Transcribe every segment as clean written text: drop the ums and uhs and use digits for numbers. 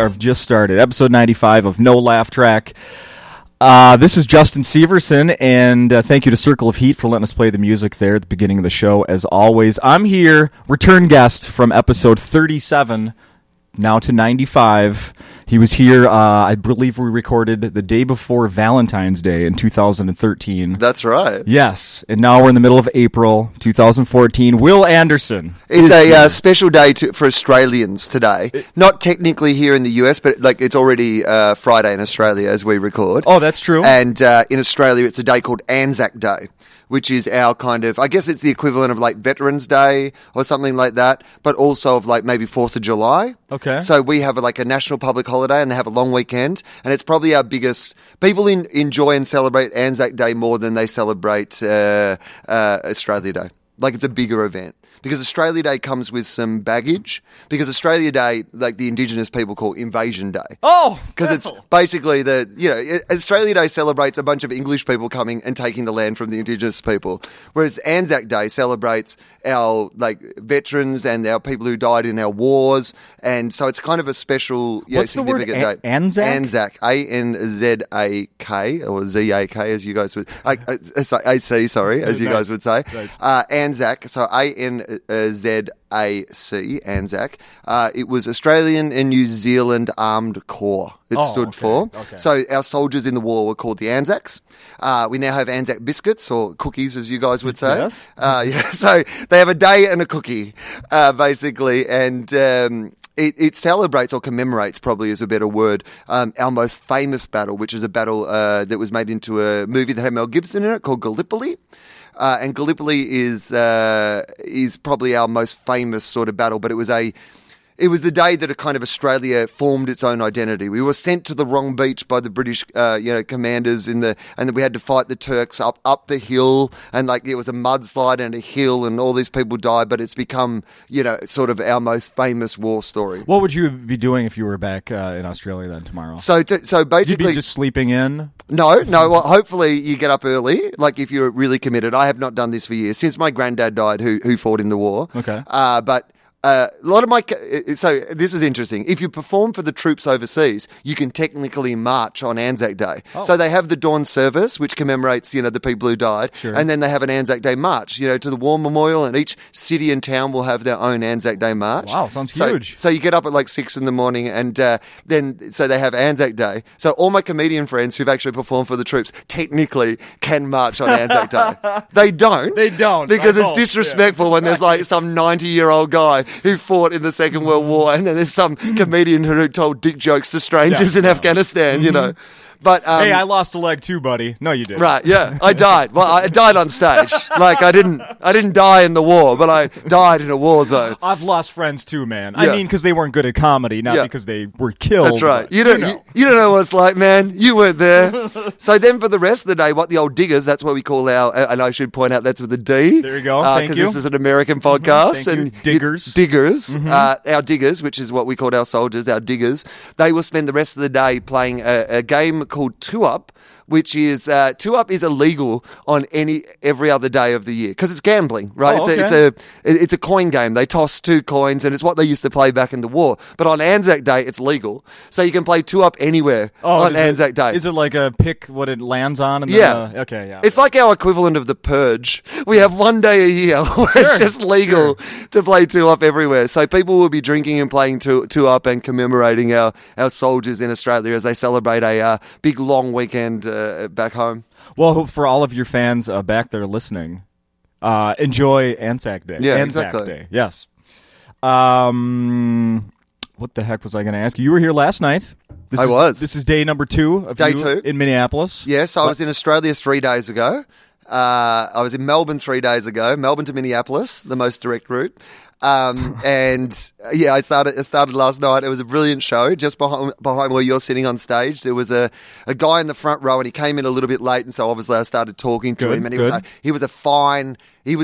or just started, episode 95 of No Laugh Track. This is Justin Severson, and thank you to Circle of Heat for letting us play the music there at the beginning of the show, as always. I'm here, return guest from episode 37, now to 95. He was here, I believe we recorded the day before Valentine's Day in 2013. That's right. Yes, and now we're in the middle of April 2014. Will Anderson. It's a special day for Australians today. Not technically here in the US, but like it's already Friday in Australia as we record. Oh, that's true. And in Australia, it's a day called Anzac Day, which is our kind of, I guess it's the equivalent of like Veterans Day or something like that, but also of like maybe 4th of July. Okay. So we have like a national public holiday and they have a long weekend, and it's probably our biggest, people enjoy and celebrate Anzac Day more than they celebrate Australia Day. Like it's a bigger event. Because Australia Day comes with some baggage. Because Australia Day, like the Indigenous people call Invasion Day. Oh! Because it's basically Australia Day celebrates a bunch of English people coming and taking the land from the Indigenous people. Whereas Anzac Day celebrates our like veterans and our people who died in our wars. And so it's kind of a special, significant day. What's the word? Anzac? Anzac. A-N-Z-A-K or Z-A-K as you guys would, as you guys would say. Nice. Anzac. So A-N-Z-A-C, Anzac. It was Australian and New Zealand Armed Corps it stood for. Okay. So our soldiers in the war were called the Anzacs. We now have Anzac biscuits or cookies, as you guys would say. Yes. So they have a day and a cookie, basically. And it celebrates or commemorates, probably is a better word, our most famous battle, which is a battle that was made into a movie that had Mel Gibson in it called Gallipoli. And Gallipoli is probably our most famous sort of battle, but it was the day that a kind of Australia formed its own identity. We were sent to the wrong beach by the British, commanders and we had to fight the Turks up the hill, and like it was a mudslide and a hill, and all these people died. But it's become, sort of our most famous war story. What would you be doing if you were back in Australia then tomorrow? So basically, you'd be just sleeping in. No. Well, hopefully you get up early. Like if you're really committed, I have not done this for years since my granddad died, who fought in the war. Okay, but. A lot of my so this is interesting. If you perform for the troops overseas, you can technically march on Anzac Day. Oh. So they have the dawn service, which commemorates the people who died, sure. And then they have an Anzac Day march, to the war memorial, and each city and town will have their own Anzac Day march. Wow, sounds huge. So you get up at like 6 a.m, and then so they have Anzac Day. So all my comedian friends who've actually performed for the troops technically can march on Anzac Day. They don't because it's disrespectful when there's like some 90-year-old guy who fought in the Second World War, and then there's some comedian who told dick jokes to strangers in Afghanistan, mm-hmm. But hey, I lost a leg too, buddy. No, you didn't. Right? Yeah, I died. Well, I died on stage. Like I didn't die in the war, but I died in a war zone. I've lost friends too, man. Yeah. I mean, because they weren't good at comedy, not because they were killed. That's right. But, you don't know what it's like, man. You weren't there. So then, for the rest of the day, what the old diggers—that's what we call our. And I should point out that's with a D. There you go. Thank you. Because this is an American podcast, mm-hmm. and diggers, mm-hmm. Our diggers, which is what we called our soldiers, our diggers. They will spend the rest of the day playing a game called Two Up, which is Two Up is illegal on every other day of the year because it's gambling, right? Oh, okay. It's a coin game. They toss two coins, and it's what they used to play back in the war. But on Anzac Day, it's legal, so you can play Two Up anywhere on Anzac Day. Is it like a pick what it lands on? And it's like our equivalent of the Purge. We have one day a year where it's just legal to play Two Up everywhere. So people will be drinking and playing Two Up and commemorating our soldiers in Australia as they celebrate a big long weekend. Back home. Well, for all of your fans back there listening, enjoy Anzac Day. Yeah, Anzac Day. Yes. What the heck was I going to ask you? You were here last night. This is day number 2 of day 2 in Minneapolis. Yes, I was in Australia 3 days ago. I was in Melbourne 3 days ago. Melbourne to Minneapolis, the most direct route. I started last night. It was a brilliant show. Just behind where you're sitting on stage, there was a guy in the front row, and he came in a little bit late, and so obviously I started talking to him, and he was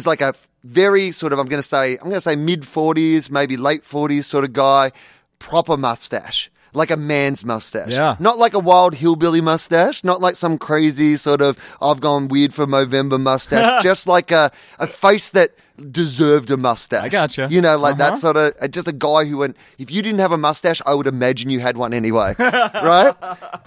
like a very sort of, I'm going to say mid 40s, maybe late 40s sort of guy, proper mustache. Like a man's mustache. Yeah. Not like a wild hillbilly mustache. Not like some crazy sort of, I've gone weird for Movember mustache. Just like a face that deserved a mustache. I gotcha. You know, like that sort of, just a guy who went, if you didn't have a mustache, I would imagine you had one anyway. Right?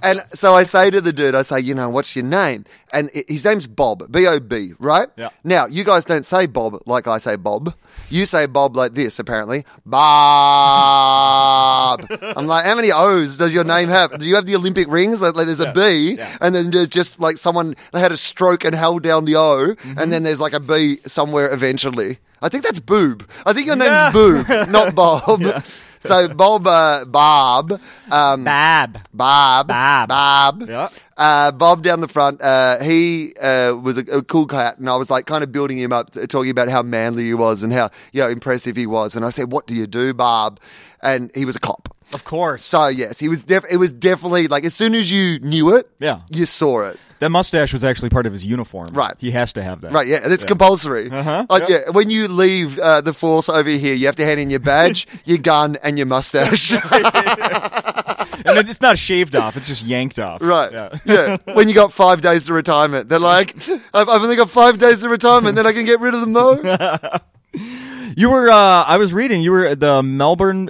And so I say to the dude, I say, you know, what's your name? And his name's Bob, B-O-B, right? Yeah. Now, you guys don't say Bob like I say Bob. You say Bob like this, apparently. Bob. I'm like, how many O's does your name have? Do you have the Olympic rings? Like there's a B, and then there's just like someone that had a stroke and held down the O, and then there's like a B somewhere eventually. I think that's Boob. I think your name's Boob, not Bob. Yeah. So Bob, Bob. Yeah. Bob down the front, he was a cool cat, and I was like kind of building him up, talking about how manly he was and how, you know, impressive he was. And I said, what do you do, Bob? And he was a cop. Of course. So, yes, he was. It was definitely like as soon as you knew it, you saw it. That mustache was actually part of his uniform. Right. He has to have that. Right, yeah. It's compulsory. Yeah, when you leave the force over here, you have to hand in your badge, your gun, and your mustache. And then it's not shaved off. It's just yanked off. Right. Yeah. When you got 5 days to retirement, they're like, I've only got 5 days to retirement, then I can get rid of the mo. You were, I was reading, you were at the Melbourne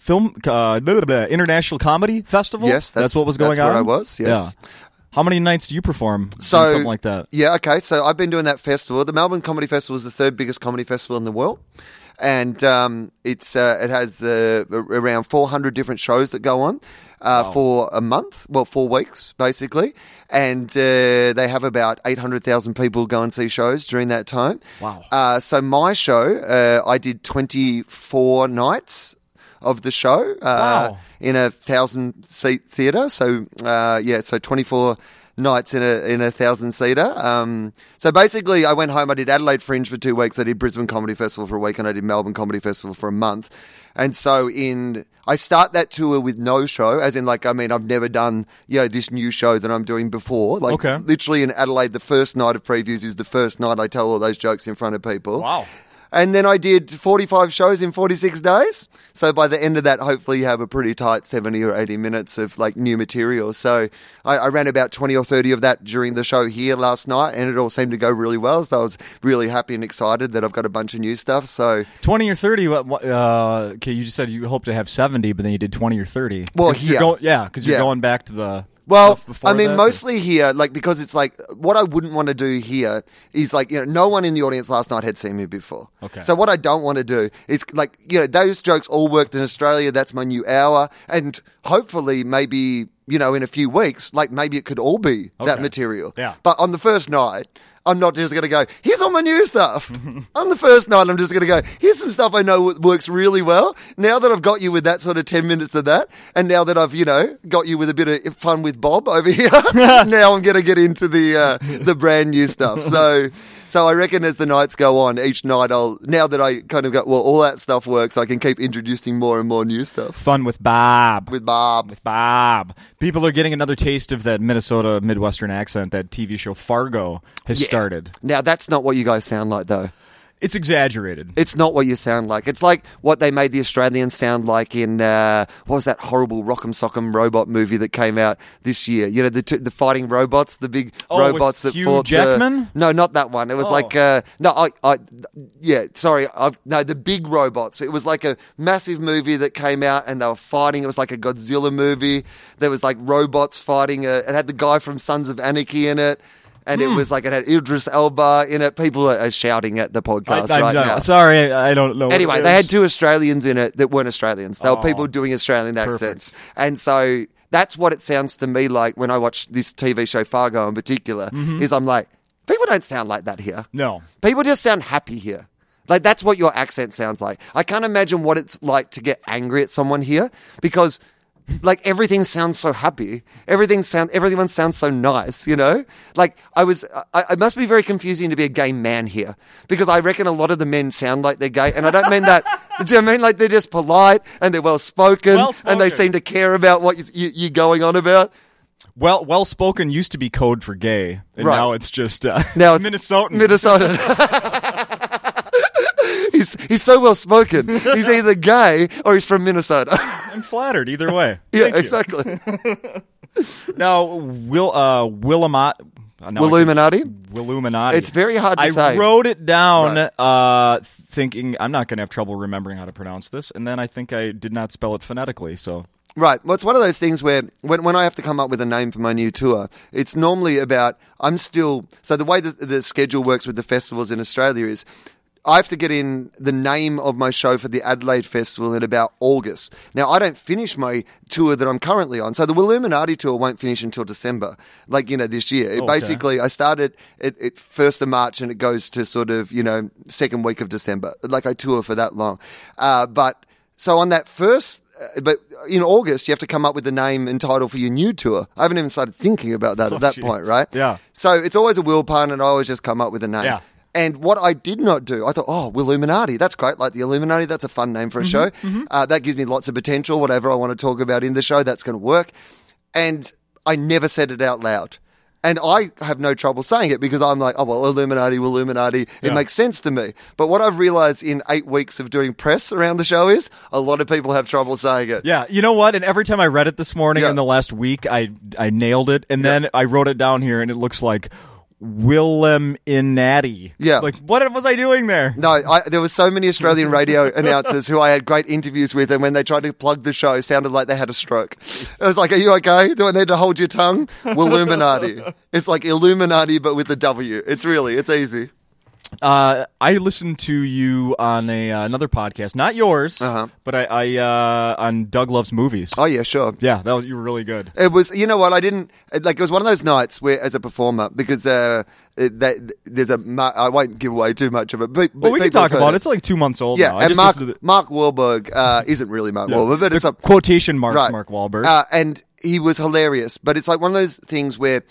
International Comedy Festival? Yes. That's what was going on? That's where I was, yes. Yeah. How many nights do you perform? So, something like that. Yeah, okay. So I've been doing that festival. The Melbourne Comedy Festival is the third biggest comedy festival in the world. And it's it has around 400 different shows that go on for a month. Well, 4 weeks, basically. And they have about 800,000 people go and see shows during that time. Wow. So my show, I did 24 nights of the show in a 1,000-seat theatre. So, so 24 nights in a 1,000-seater. So basically, I went home. I did Adelaide Fringe for 2 weeks. I did Brisbane Comedy Festival for a week, and I did Melbourne Comedy Festival for a month. And so I start that tour with no show, as in, like, I mean, I've never done, you know, this new show that I'm doing before. Like, literally in Adelaide, the first night of previews is the first night I tell all those jokes in front of people. Wow. And then I did 45 shows in 46 days. So by the end of that, hopefully you have a pretty tight 70 or 80 minutes of like new material. So I ran about 20 or 30 of that during the show here last night, and it all seemed to go really well. So I was really happy and excited that I've got a bunch of new stuff. So 20 or 30, okay, you just said you hope to have 70, but then you did 20 or 30. Well, here. Because you're going back to the... Well, I mean, mostly here, like, because it's like, what I wouldn't want to do here is like, you know, no one in the audience last night had seen me before. Okay. So what I don't want to do is like, you know, those jokes all worked in Australia. That's my new hour. And hopefully maybe, you know, in a few weeks, like maybe it could all be that material. Yeah. But on the first night, I'm not just going to go, here's all my new stuff. On the first night, I'm just going to go, here's some stuff I know works really well. Now that I've got you with that sort of 10 minutes of that, and now that I've, you know, got you with a bit of fun with Bob over here, now I'm going to get into the brand new stuff. So I reckon as the nights go on, each night now that I kind of go, well, all that stuff works, I can keep introducing more and more new stuff. Fun with Bob. People are getting another taste of that Minnesota Midwestern accent that TV show Fargo has started. Now, that's not what you guys sound like, though. It's exaggerated. It's not what you sound like. It's like what they made the Australians sound like in, what was that horrible Rock'em Sock'em robot movie that came out this year? You know, the fighting robots, the big robots that Hugh fought Jackman? No, not that one. It was like, the big robots. It was like a massive movie that came out and they were fighting. It was like a Godzilla movie. There was like robots fighting. It had the guy from Sons of Anarchy in it. And it was like it had Idris Elba in it. People are shouting at the podcast now. Sorry, I don't know. Anyway, they had two Australians in it that weren't Australians. They were people doing Australian accents. And so that's what it sounds to me like when I watch this TV show Fargo in particular, is I'm like, people don't sound like that here. No. People just sound happy here. Like, that's what your accent sounds like. I can't imagine what it's like to get angry at someone here because... Like, everything sounds so happy. Everyone sounds so nice, you know? Like, it must be very confusing to be a gay man here because I reckon a lot of the men sound like they're gay. And I don't mean that. Do you mean like they're just polite and they're well-spoken. And they seem to care about what you're going on about? Well, well-spoken used to be code for gay. And now it's just Minnesotan. He's so well-spoken. He's either gay or he's from Minnesota. I'm flattered either way. Thank you. Exactly. Now, Willamette... Willuminati? Willuminati. It's very hard to say. I wrote it down thinking I'm not going to have trouble remembering how to pronounce this, and then I think I did not spell it phonetically, so... Right. Well, it's one of those things where when I have to come up with a name for my new tour, it's normally about, I'm still... So the way the schedule works with the festivals in Australia is... I have to get in the name of my show for the Adelaide Festival in about August. Now, I don't finish my tour that I'm currently on. So the Willuminati tour won't finish until December, this year. It basically, I started at 1st of March and it goes to sort of, second week of December. I tour for that long. So on that first... But in August, you have to come up with the name and title for your new tour. I haven't even started thinking about that at that point, right? Yeah. So it's always a will pun and I always just come up with a name. Yeah. And what I did not do, I thought, Willuminati, that's great. Like the Illuminati, that's a fun name for a show. Mm-hmm. That gives me lots of potential. Whatever I want to talk about in the show, that's going to work. And I never said it out loud. And I have no trouble saying it because I'm like, Illuminati. It makes sense to me. But what I've realized in 8 weeks of doing press around the show is a lot of people have trouble saying it. Yeah. You know what? And every time I read it this morning in the last week, I nailed it. And then I wrote it down here and it looks like Willuminati. Yeah. What was I doing there? No, there were so many Australian radio announcers who I had great interviews with, and when they tried to plug the show, it sounded like they had a stroke. It was like, are you okay? Do I need to hold your tongue? Willuminati. It's like Illuminati, but with a W. It's easy. I listened to you on another podcast, not yours, but I on Doug Loves Movies. Oh yeah, sure. Yeah, you were really good. It was, it was one of those nights where, as a performer, because I won't give away too much of it, but we can talk about it. It's 2 months old. Yeah, now. And Mark Wahlberg isn't really Mark Wahlberg, but it's a quotation marks right. Mark Wahlberg, and he was hilarious. But it's one of those things where.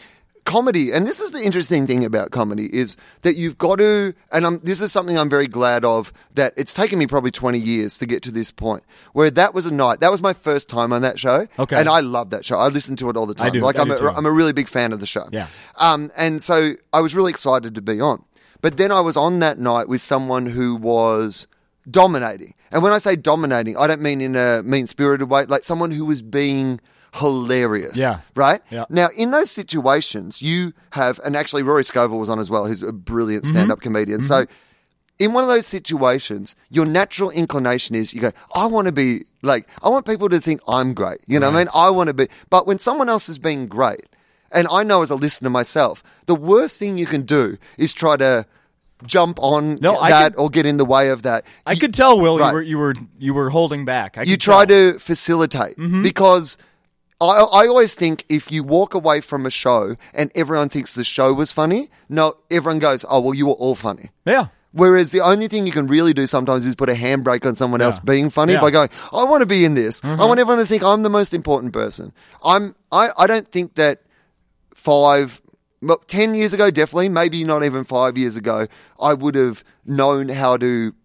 Comedy, and this is the interesting thing about comedy, is that you've got to, and this is something I'm very glad of, that it's taken me probably 20 years to get to this point, where that was a night, that was my first time on that show, and I love that show. I listen to it all the time. I do, I'm a really big fan of the show. Yeah. And so I was really excited to be on. But then I was on that night with someone who was dominating. And when I say dominating, I don't mean in a mean-spirited way, someone who was being... hilarious. Yeah. Right? Yeah. Now, in those situations, you have, and actually Rory Scovel was on as well, who's a brilliant stand-up comedian. Mm-hmm. So in one of those situations, your natural inclination is you go, I want to be I want people to think I'm great. You know what I mean? I want to be, but when someone else is being great, and I know as a listener myself, the worst thing you can do is try to jump on or get in the way of that. I could tell, Will, you were holding back. You try to facilitate because... I always think if you walk away from a show and everyone thinks the show was funny, no, everyone goes, you were all funny. Yeah. Whereas the only thing you can really do sometimes is put a handbrake on someone else being funny by going, I want to be in this. I want everyone to think I'm the most important person. I don't think that 10 years ago, definitely, maybe not even 5 years ago, I would have known how to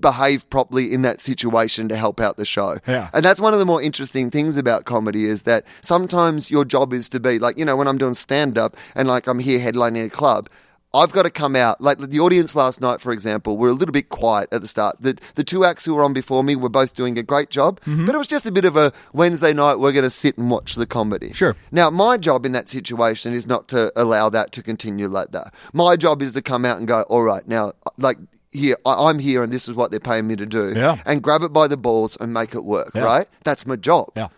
behave properly in that situation to help out the show. Yeah. And that's one of the more interesting things about comedy is that sometimes your job is to be when I'm doing stand-up and I'm here headlining a club, I've got to come out. The audience last night, for example, were a little bit quiet at the start. The two acts who were on before me were both doing a great job, but it was just a bit of a Wednesday night, we're going to sit and watch the comedy. Sure. Now, my job in that situation is not to allow that to continue like that. My job is to come out and go, all right, now, here, I'm here and this is what they're paying me to do. Yeah. And grab it by the balls and make it work, right? That's my job. Yeah.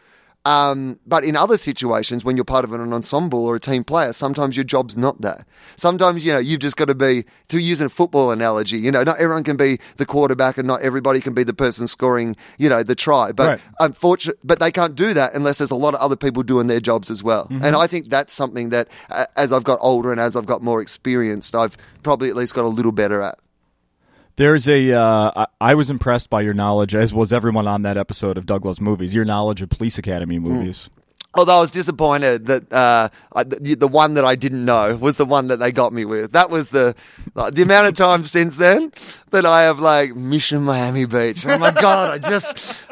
But in other situations, when you're part of an ensemble or a team player, sometimes your job's not that. Sometimes, you've just got to be, to use a football analogy, not everyone can be the quarterback and not everybody can be the person scoring, the try. But unfortunately, they can't do that unless there's a lot of other people doing their jobs as well. Mm-hmm. And I think that's something that as I've got older and as I've got more experienced, I've probably at least got a little better at. There's I was impressed by your knowledge, as was everyone on that episode of Doug Loves Movies, your knowledge of Police Academy movies. Although I was disappointed that the one that I didn't know was the one that they got me with. That was the amount of time since then that I have Mission Miami Beach. Oh my God,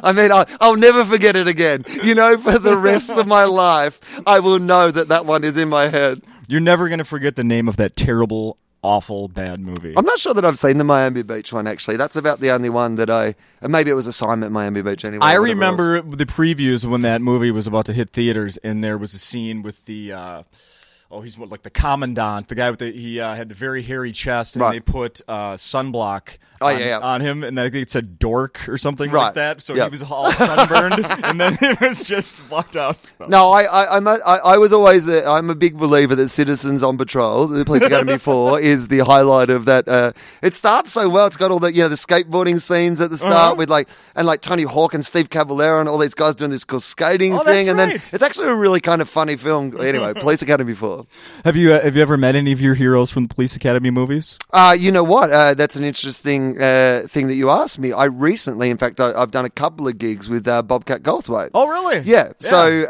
I'll never forget it again. For the rest of my life, I will know that one is in my head. You're never going to forget the name of that terrible awful bad movie. I'm not sure that I've seen the Miami Beach one, actually. That's about the only one that and maybe it was Assignment Miami Beach anyway. I remember the previews when that movie was about to hit theaters, and there was a scene with the oh, he's what, like the commandant, the guy with the, he had the very hairy chest, and right. they put sunblock on him, and I think it said dork or something like that. So he was all sunburned, and then it was just blocked out. No, I was always, I'm a big believer that Citizens on Patrol, the Police Academy 4, is the highlight of that. It starts so well. It's got all the, you know, the skateboarding scenes at the start with like, and like Tony Hawk and Steve Caballero and all these guys doing this cool skating thing. And then it's actually a really kind of funny film. Anyway, Police Academy 4. Have you ever met any of your heroes from the Police Academy movies? You know what? That's an interesting thing that you asked me. I recently, in fact, I've done a couple of gigs with Bobcat Goldthwait. Oh, really? Yeah. So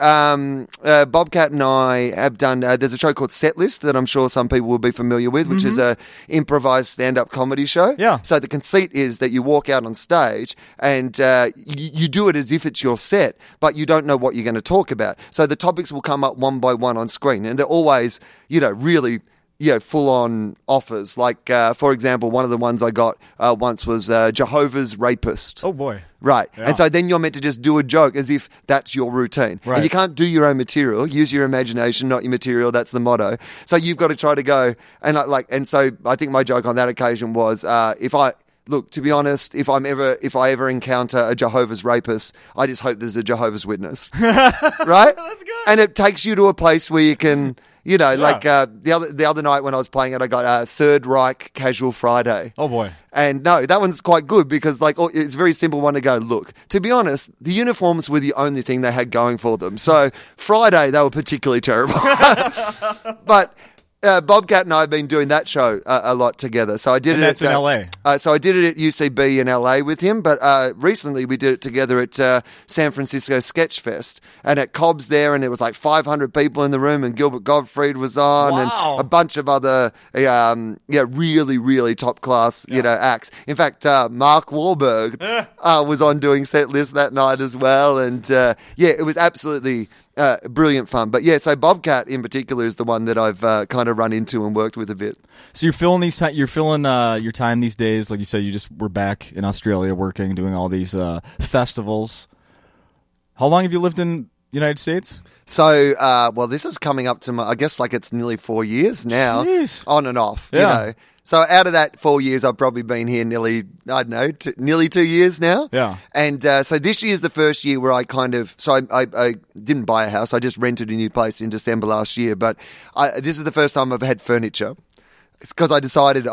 Bobcat and I have done, there's a show called Setlist that I'm sure some people will be familiar with, which is an improvised stand-up comedy show. Yeah. So the conceit is that you walk out on stage and you do it as if it's your set, but you don't know what you're going to talk about. So the topics will come up one by one on screen, and they're always, you know, really, you know, full-on offers. Like, for example, one of the ones I got once was Jehovah's Rapist. Oh, boy. Right. Yeah. And so then you're meant to just do a joke as if that's your routine. Right. And you can't do your own material. Use your imagination, not your material. That's the motto. So you've got to try to go. And so I think my joke on that occasion was Look, to be honest, if I ever encounter a Jehovah's Rapist, I just hope there's a Jehovah's Witness. Right? That's good. And it takes you to a place where you can... You know, like the other night when I was playing it, I got Third Reich Casual Friday. Oh, boy. And no, that one's quite good because it's a very simple one to go, look, to be honest, the uniforms were the only thing they had going for them. So Friday, they were particularly terrible. But... Bobcat and I have been doing that show a lot together. So I did it in LA. So I did it at UCB in LA with him, but recently we did it together at San Francisco Sketch Fest and at Cobb's there, and it was like 500 people in the room, and Gilbert Gottfried was on and a bunch of other really, really top class acts. In fact, Mark Wahlberg was on doing set list that night as well, and it was absolutely brilliant fun. But so Bobcat in particular is the one that I've kind of run into and worked with a bit. So you're filling your time these days. Like you said, you just were back in Australia working, doing all these festivals. How long have you lived in United States? So, this is coming up to it's nearly 4 years now. Jeez. On and off, you know. So out of that 4 years, I've probably been here nearly 2 years now. Yeah. And so this year is the first year where I kind of – so I didn't buy a house. I just rented a new place in December last year. But this is the first time I've had furniture. It's because I decided,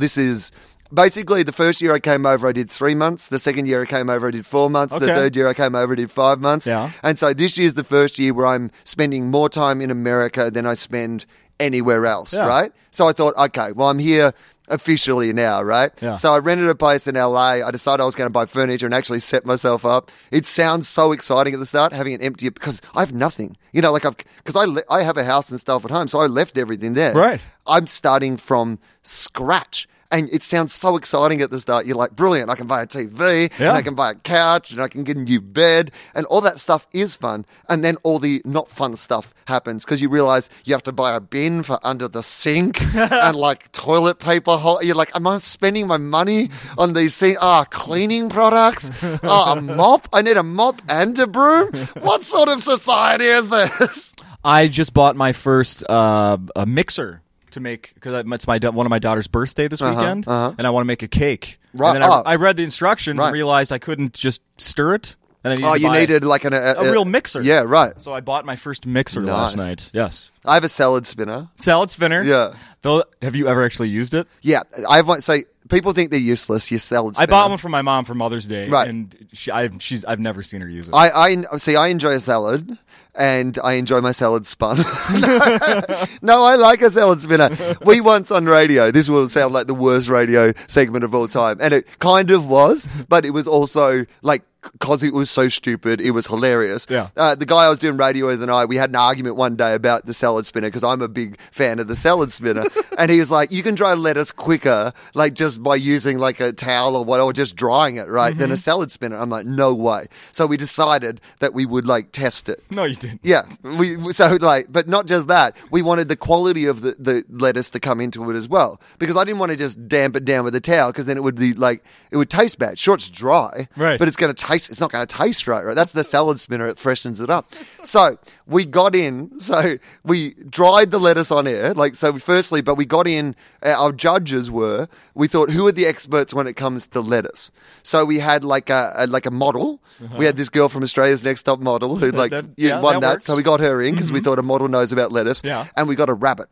this is – basically, the first year I came over, I did 3 months. The second year I came over, I did 4 months. Okay. The third year I came over, I did 5 months. Yeah. And so this year is the first year where I'm spending more time in America than I spend – anywhere else, right? So I thought, I'm here officially now, right? Yeah. So I rented a place in LA. I decided I was going to buy furniture and actually set myself up. It sounds so exciting at the start, having an empty, because I have nothing, you know, I have a house and stuff at home, so I left everything there. Right. I'm starting from scratch. And it sounds so exciting at the start. You're like, brilliant, I can buy a TV, and I can buy a couch, and I can get a new bed, and all that stuff is fun. And then all the not fun stuff happens because you realize you have to buy a bin for under the sink and like toilet paper. You're like, am I spending my money on these things? Cleaning products? A mop? I need a mop and a broom? What sort of society is this? I just bought my first a mixer. To make, because it's one of my daughter's birthday this weekend, and I want to make a cake. Right. And then I read the instructions and realized I couldn't just stir it. And I needed to buy a real mixer. Yeah, right. So I bought my first mixer last night. Yes. I have a salad spinner. Yeah. Though, have you ever actually used it? Yeah, I have one. So people think they're useless. Your salad spinner. I bought one for my mom for Mother's Day, right? And I've never seen her use it. I see. I enjoy a salad. And I enjoy my salad spun. No, I like a salad spinner. We once on radio, this will sound like the worst radio segment of all time. And it kind of was, but it was also like, because it was so stupid, it was hilarious. Yeah. The guy I was doing radio with and I, we had an argument one day about the salad spinner because I'm a big fan of the salad spinner. And he was like, you can dry lettuce quicker, like just by using like a towel or what, or just drying it, right, than a salad spinner. I'm like, no way. So we decided that we would like test it. No, you didn't. Yeah. But not just that. We wanted the quality of the lettuce to come into it as well because I didn't want to just damp it down with a towel because then it would be like, it would taste bad. Sure, it's dry, right, but it's going to taste taste. It's not going to taste right. That's the salad spinner. It freshens it up. So we got in. So we dried the lettuce on air. But we got in. Our judges were. We thought, who are the experts when it comes to lettuce? So we had like a model. Uh-huh. We had this girl from Australia's Next Top Model who won that. So we got her in because we thought a model knows about lettuce. Yeah. And we got a rabbit.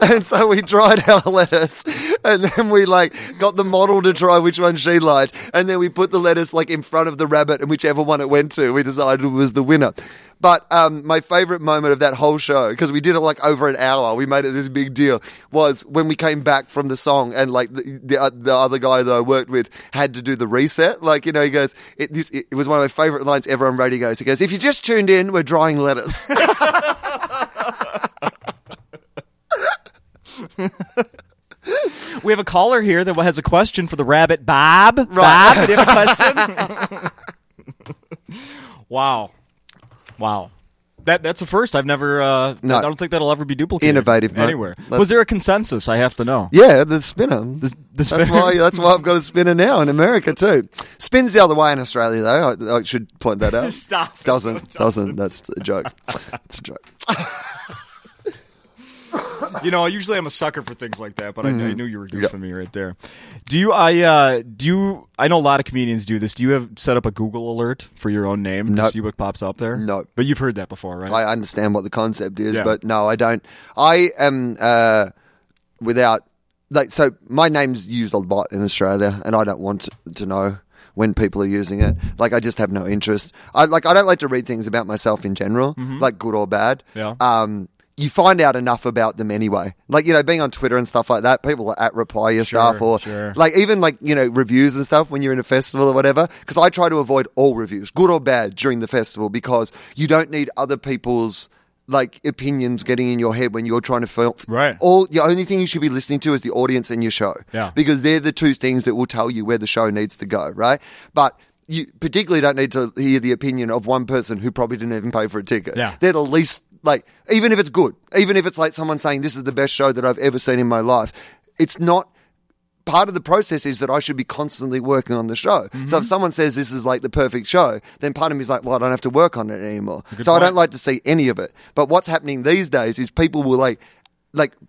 And so we dried our lettuce, and then we got the model to try which one she liked, and then we put the lettuce in front of the rabbit, and whichever one it went to, we decided was the winner. But my favourite moment of that whole show, because we did it over an hour, we made it this big deal, was when we came back from the song and the other guy that I worked with had to do the reset. He goes, it was one of my favourite lines ever on radio. He goes, "If you just tuned in, we're drying lettuce." We have a caller here that has a question for the rabbit. Bob? Right. Bob, do you have a question? Wow. That's a first. I've never... I don't think that'll ever be duplicated. Innovative, mate. Anywhere. Was there a consensus? I have to know. Yeah, the spinner. The spinner. That's why I've got a spinner now in America, too. Spins the other way in Australia, though. I should point that out. Stop. Doesn't. That's a joke. That's a joke. Usually I'm a sucker for things like that, but I knew you were good for me right there. I know a lot of comedians do this. Do you have set up a Google alert for your own name? No. To see what pops up there? No. But you've heard that before, right? I understand what the concept is, but no, I don't. I am so my name's used a lot in Australia, and I don't want to know when people are using it. I just have no interest. I don't like to read things about myself in general, good or bad. Yeah. You find out enough about them anyway. Being on Twitter and stuff like that, people are reply your stuff or even reviews and stuff when you're in a festival or whatever. Because I try to avoid all reviews, good or bad, during the festival, because you don't need other people's opinions getting in your head when you're trying to film. Right. The only thing you should be listening to is the audience and your show. Yeah. Because they're the two things that will tell you where the show needs to go, right? But you particularly don't need to hear the opinion of one person who probably didn't even pay for a ticket. Yeah. They're the least... even if it's good, even if it's someone saying this is the best show that I've ever seen in my life, it's not. Part of the process is that I should be constantly working on the show. Mm-hmm. So if someone says this is the perfect show, then part of me is I don't have to work on it anymore. Good point. I don't like to see any of it. But what's happening these days is people will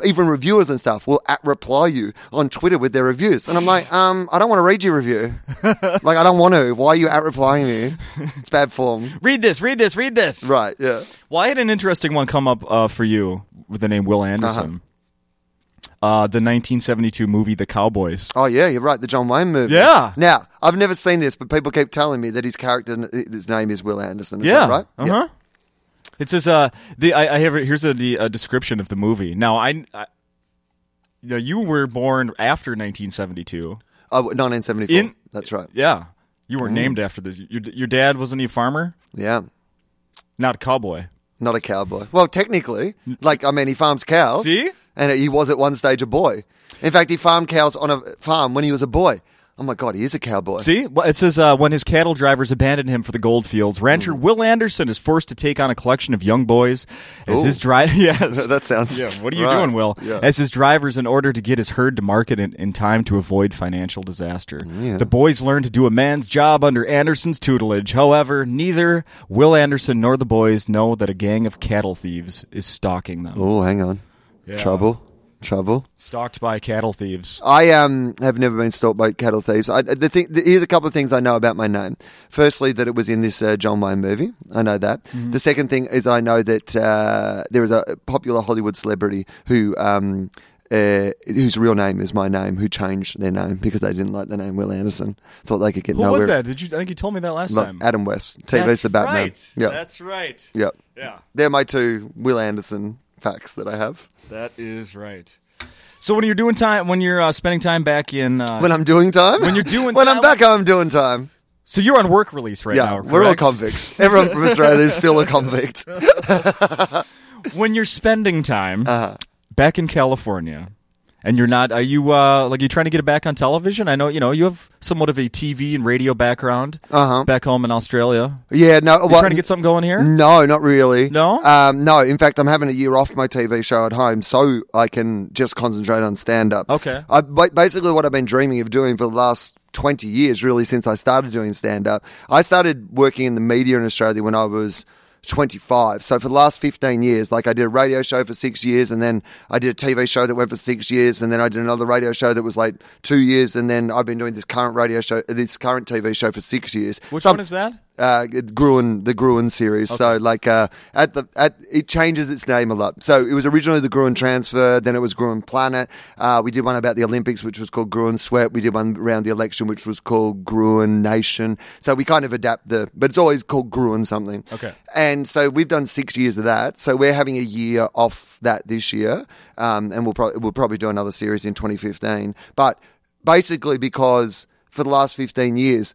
even reviewers and stuff will reply you on Twitter with their reviews. And I'm I don't want to read your review. I don't want to. Why are you replying me? It's bad form. Read this. Right, yeah. Well, I had an interesting one come up for you with the name Will Anderson. Uh-huh. The 1972 movie The Cowboys. Oh, yeah, you're right. The John Wayne movie. Yeah. Now, I've never seen this, but people keep telling me that his name is Will Anderson. Is that right? Uh-huh. Yeah. It says here's a description of the movie. Now you were born after 1972. 1974. That's right. Yeah, you were named after this. Your dad wasn't he a farmer? Yeah, not a cowboy. Well, technically, he farms cows. See, and he was at one stage a boy. In fact, he farmed cows on a farm when he was a boy. Oh, my God, he is a cowboy. See? Well, it says, when his cattle drivers abandoned him for the gold fields, rancher Will Anderson is forced to take on a collection of young boys as his driver... Yes. That sounds... Yeah, what are you doing, Will? Yeah. As his drivers in order to get his herd to market in time to avoid financial disaster. Yeah. The boys learn to do a man's job under Anderson's tutelage. However, neither Will Anderson nor the boys know that a gang of cattle thieves is stalking them. Oh, hang on. Yeah. Trouble. Stalked by cattle thieves. I have never been stalked by cattle thieves. Here's a couple of things I know about my name. Firstly, that it was in this John Wayne movie. I know that. Mm-hmm. The second thing is I know that there is a popular Hollywood celebrity whose real name is my name, who changed their name because they didn't like the name Will Anderson. Thought they could get nowhere. Who was that? I think you told me that last time. Adam West. TV's The Batman. Right. Yep. That's right. Yep. Yeah. They're my two Will Anderson facts that I have. That is right. So when you're doing time, when you're spending time back in... when I'm doing time? When you're doing when time. When I'm back, I'm doing time. So you're on work release right now, correct? Yeah, we're all convicts. Everyone from Australia is still a convict. When you're spending time back in California... And you're not, are you, you trying to get it back on television? I know, you have somewhat of a TV and radio background back home in Australia. Yeah, no. Are you trying to get something going here? No, not really. No? No, in fact, I'm having a year off my TV show at home so I can just concentrate on stand-up. Okay. Basically what I've been dreaming of doing for the last 20 years really since I started doing stand-up. I started working in the media in Australia when I was 25. So for the last 15 years, like I did a radio show for 6 years, and then I did a TV show that went for 6 years, and then I did another radio show that was like 2 years, and then I've been doing this current radio show, this current TV show for 6 years. Which one is that? The Gruen series. Okay. So like it changes its name a lot. So it was originally the Gruen Transfer, then it was Gruen Planet. We did one about the Olympics, which was called Gruen Sweat. We did one around the election, which was called Gruen Nation. So we kind of adapt but it's always called Gruen something. Okay. And so we've done 6 years of that. So we're having a year off that this year, and we'll probably do another series in 2015. But basically, because for the last 15 years,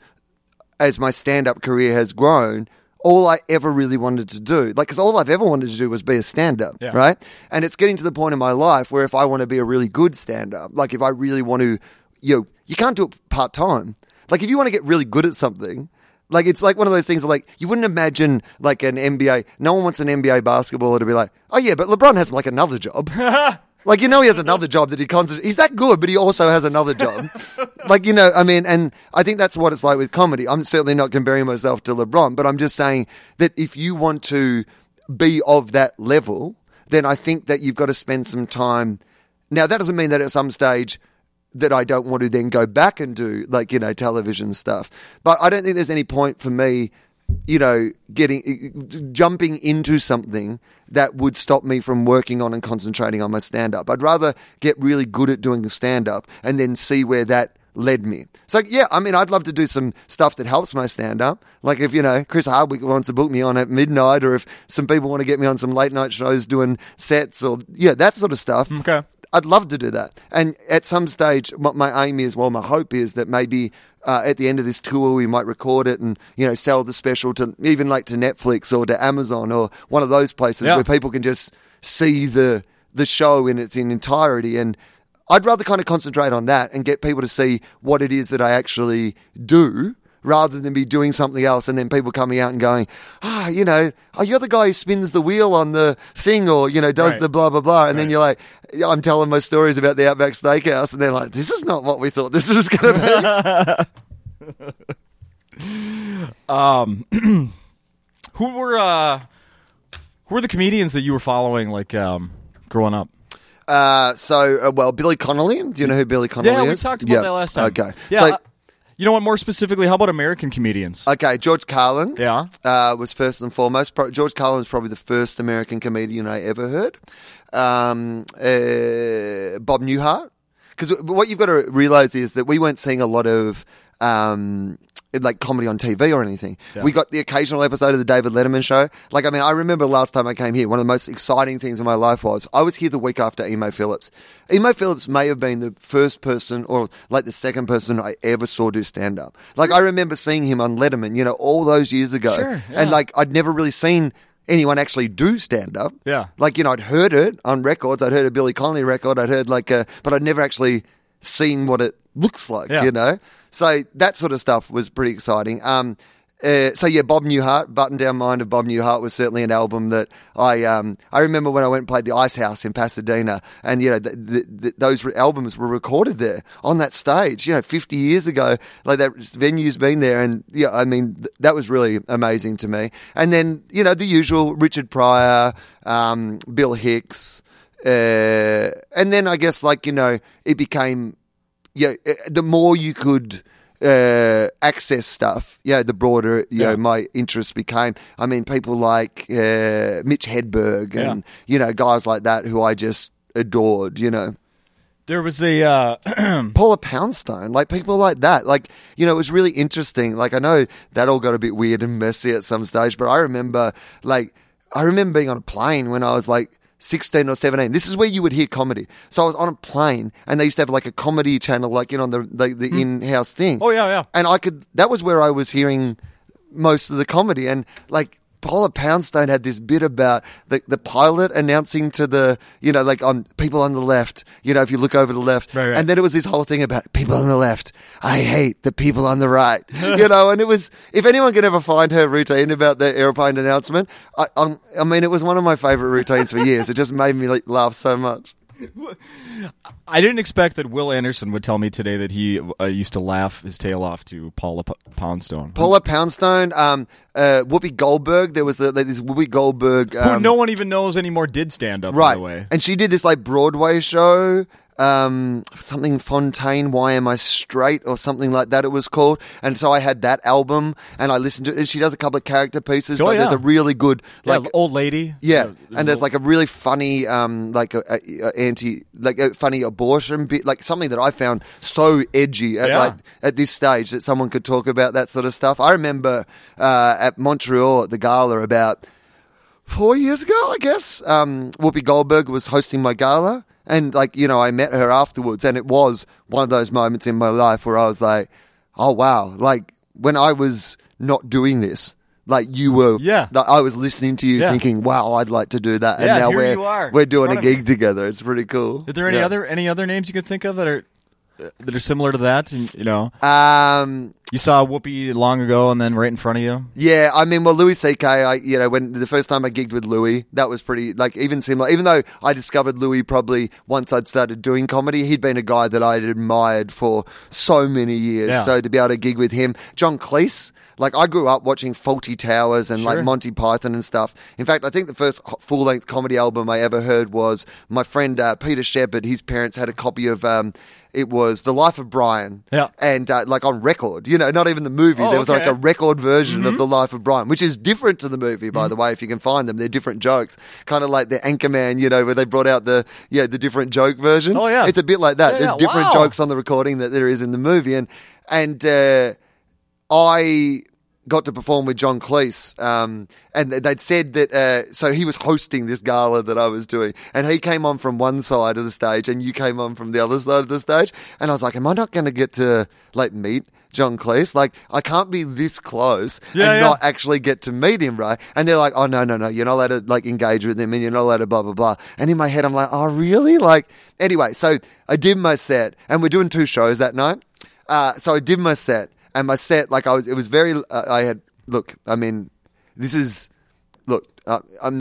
as my stand-up career has grown, all I ever really wanted to do, because all I've ever wanted to do was be a stand-up, yeah, right? And it's getting to the point in my life where if I want to be a really good stand-up, if I really want to, you can't do it part-time. If you want to get really good at something, it's like one of those things that you wouldn't imagine an NBA. No one wants an NBA basketballer to be like, oh yeah, but LeBron has another job. He has another job that he constantly... He's that good, but he also has another job. And I think that's what it's like with comedy. I'm certainly not comparing myself to LeBron, but I'm just saying that if you want to be of that level, then I think that you've got to spend some time... Now, that doesn't mean that at some stage that I don't want to then go back and do, television stuff. But I don't think there's any point for me... jumping into something that would stop me from working on and concentrating on my stand-up. I'd rather get really good at doing stand-up and then see where that led me. So, I'd love to do some stuff that helps my stand-up. If, Chris Hardwick wants to book me on at midnight, or if some people want to get me on some late-night shows doing sets or, that sort of stuff. Okay. I'd love to do that. And at some stage, what my aim is, my hope is that maybe... at the end of this tour, we might record it and, sell the special to even to Netflix or to Amazon or one of those places, yeah, where people can just see the show in its entirety. And I'd rather kind of concentrate on that and get people to see what it is that I actually do, rather than be doing something else and then people coming out and going, you're the guy who spins the wheel on the thing or, does right, the blah, blah, blah. And right, then you're like, I'm telling my stories about the Outback Steakhouse. And they're like, this is not what we thought this was going to be. Who were the comedians that you were following, growing up? Billy Connolly. Do you know who Billy Connolly is? Yeah, we talked about that last time. Okay. Yeah. So, you know what, more specifically, how about American comedians? Okay, George Carlin was first and foremost. George Carlin was probably the first American comedian I ever heard. Bob Newhart. Because what you've got to realize is that we weren't seeing a lot of... comedy on TV or anything. Yeah. We got the occasional episode of the David Letterman show. I remember last time I came here, one of the most exciting things in my life was I was here the week after Emo Phillips. Emo Phillips may have been the first person or the second person I ever saw do stand-up. I remember seeing him on Letterman, all those years ago. Sure, yeah. And I'd never really seen anyone actually do stand-up. Yeah. I'd heard it on records. I'd heard a Billy Connolly record. I'd heard but I'd never actually seen what it looks like, yeah, So that sort of stuff was pretty exciting. Bob Newhart, Button Down Mind of Bob Newhart was certainly an album that I remember when I went and played the Ice House in Pasadena, and those albums were recorded there on that stage, 50 years ago. That venue's been there, and that was really amazing to me. And then the usual Richard Pryor, Bill Hicks, and then I guess it became. Yeah, the more you could access stuff, the broader my interest became. I mean, people like Mitch Hedberg and guys like that who I just adored. There was a Paula Poundstone, people like that. It was really interesting. I know that all got a bit weird and messy at some stage, but I remember being on a plane when I was 16 or 17. This is where you would hear comedy. So I was on a plane, and they used to have a comedy channel, on the in-house thing. Oh yeah, yeah. And that was where I was hearing most of the comedy. And Paula Poundstone had this bit about the pilot announcing to the, on people on the left, if you look over to the left. Right. And then it was this whole thing about people on the left. I hate the people on the right. And it was, if anyone could ever find her routine about the airplane announcement, I mean, it was one of my favorite routines for years. It just made me laugh so much. I didn't expect that Will Anderson would tell me today that he used to laugh his tail off to Paula Poundstone. Paula Poundstone, Whoopi Goldberg. There was this Whoopi Goldberg, who no one even knows anymore did stand up, right, by the way. And she did this like Broadway show, something Fontaine, Why Am I Straight, or something like that it was called. And so I had that album and I listened to it. She does a couple of character pieces, but there's a really good, like, old lady. Yeah. And there's like a really funny, like a funny abortion bit, like something that I found so edgy at this stage that someone could talk about that sort of stuff. I remember, at Montreal at the gala about 4 years ago, I guess, Whoopi Goldberg was hosting my gala. And, like, you know, I met her afterwards, and it was one of those moments in my life where I was like, oh, wow. Like, when I was not doing this, like, you were... Yeah. Like, I was listening to you thinking, wow, I'd like to do that. Yeah, and now we're doing a gig together. It's pretty cool. Are there any other names you could think of that are similar to that? You know, you saw Whoopi long ago, and then right in front of you. Yeah, I mean, well, Louis C.K. When the first time I gigged with Louis, that was pretty even similar. Even though I discovered Louis probably once I'd started doing comedy, he'd been a guy that I'd admired for so many years. Yeah. So to be able to gig with him, John Cleese. Like, I grew up watching Fawlty Towers and like Monty Python and stuff. In fact, I think the first full-length comedy album I ever heard was my friend Peter Shepard. His parents had a copy of it was The Life of Brian, and like on record, you know, not even the movie. Oh, there was like a record version of The Life of Brian, which is different to the movie, by the way. If you can find them, they're different jokes, kind of like the Anchorman, you know, where they brought out the different joke version. Oh yeah, it's a bit like that. Yeah, there's different jokes on the recording that there is in the movie, and I got to perform with John Cleese, and they'd said that, so he was hosting this gala that I was doing, and he came on from one side of the stage and you came on from the other side of the stage, and I was like, am I not going to get to like meet John Cleese? Like, I can't be this close not actually get to meet him, right? And they're like, oh, no, you're not allowed to like engage with him and you're not allowed to blah, blah, blah. And in my head, I'm like, oh, really? Like, anyway, so I did my set, and we're doing two shows that night. So I did my set. And my set, I'm not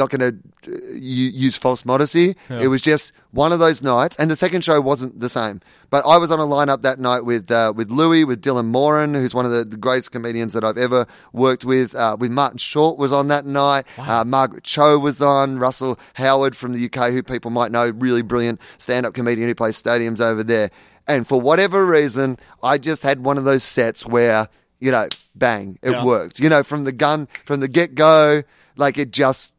going to use false modesty. Yeah. It was just one of those nights. And the second show wasn't the same. But I was on a lineup that night with Louis, with Dylan Moran, who's one of the greatest comedians that I've ever worked with Martin Short was on that night. Wow. Margaret Cho was on. Russell Howard from the UK, who people might know, really brilliant stand-up comedian who plays stadiums over there. And for whatever reason, I just had one of those sets where, you know, bang, it worked. You know, from the get-go, like, it just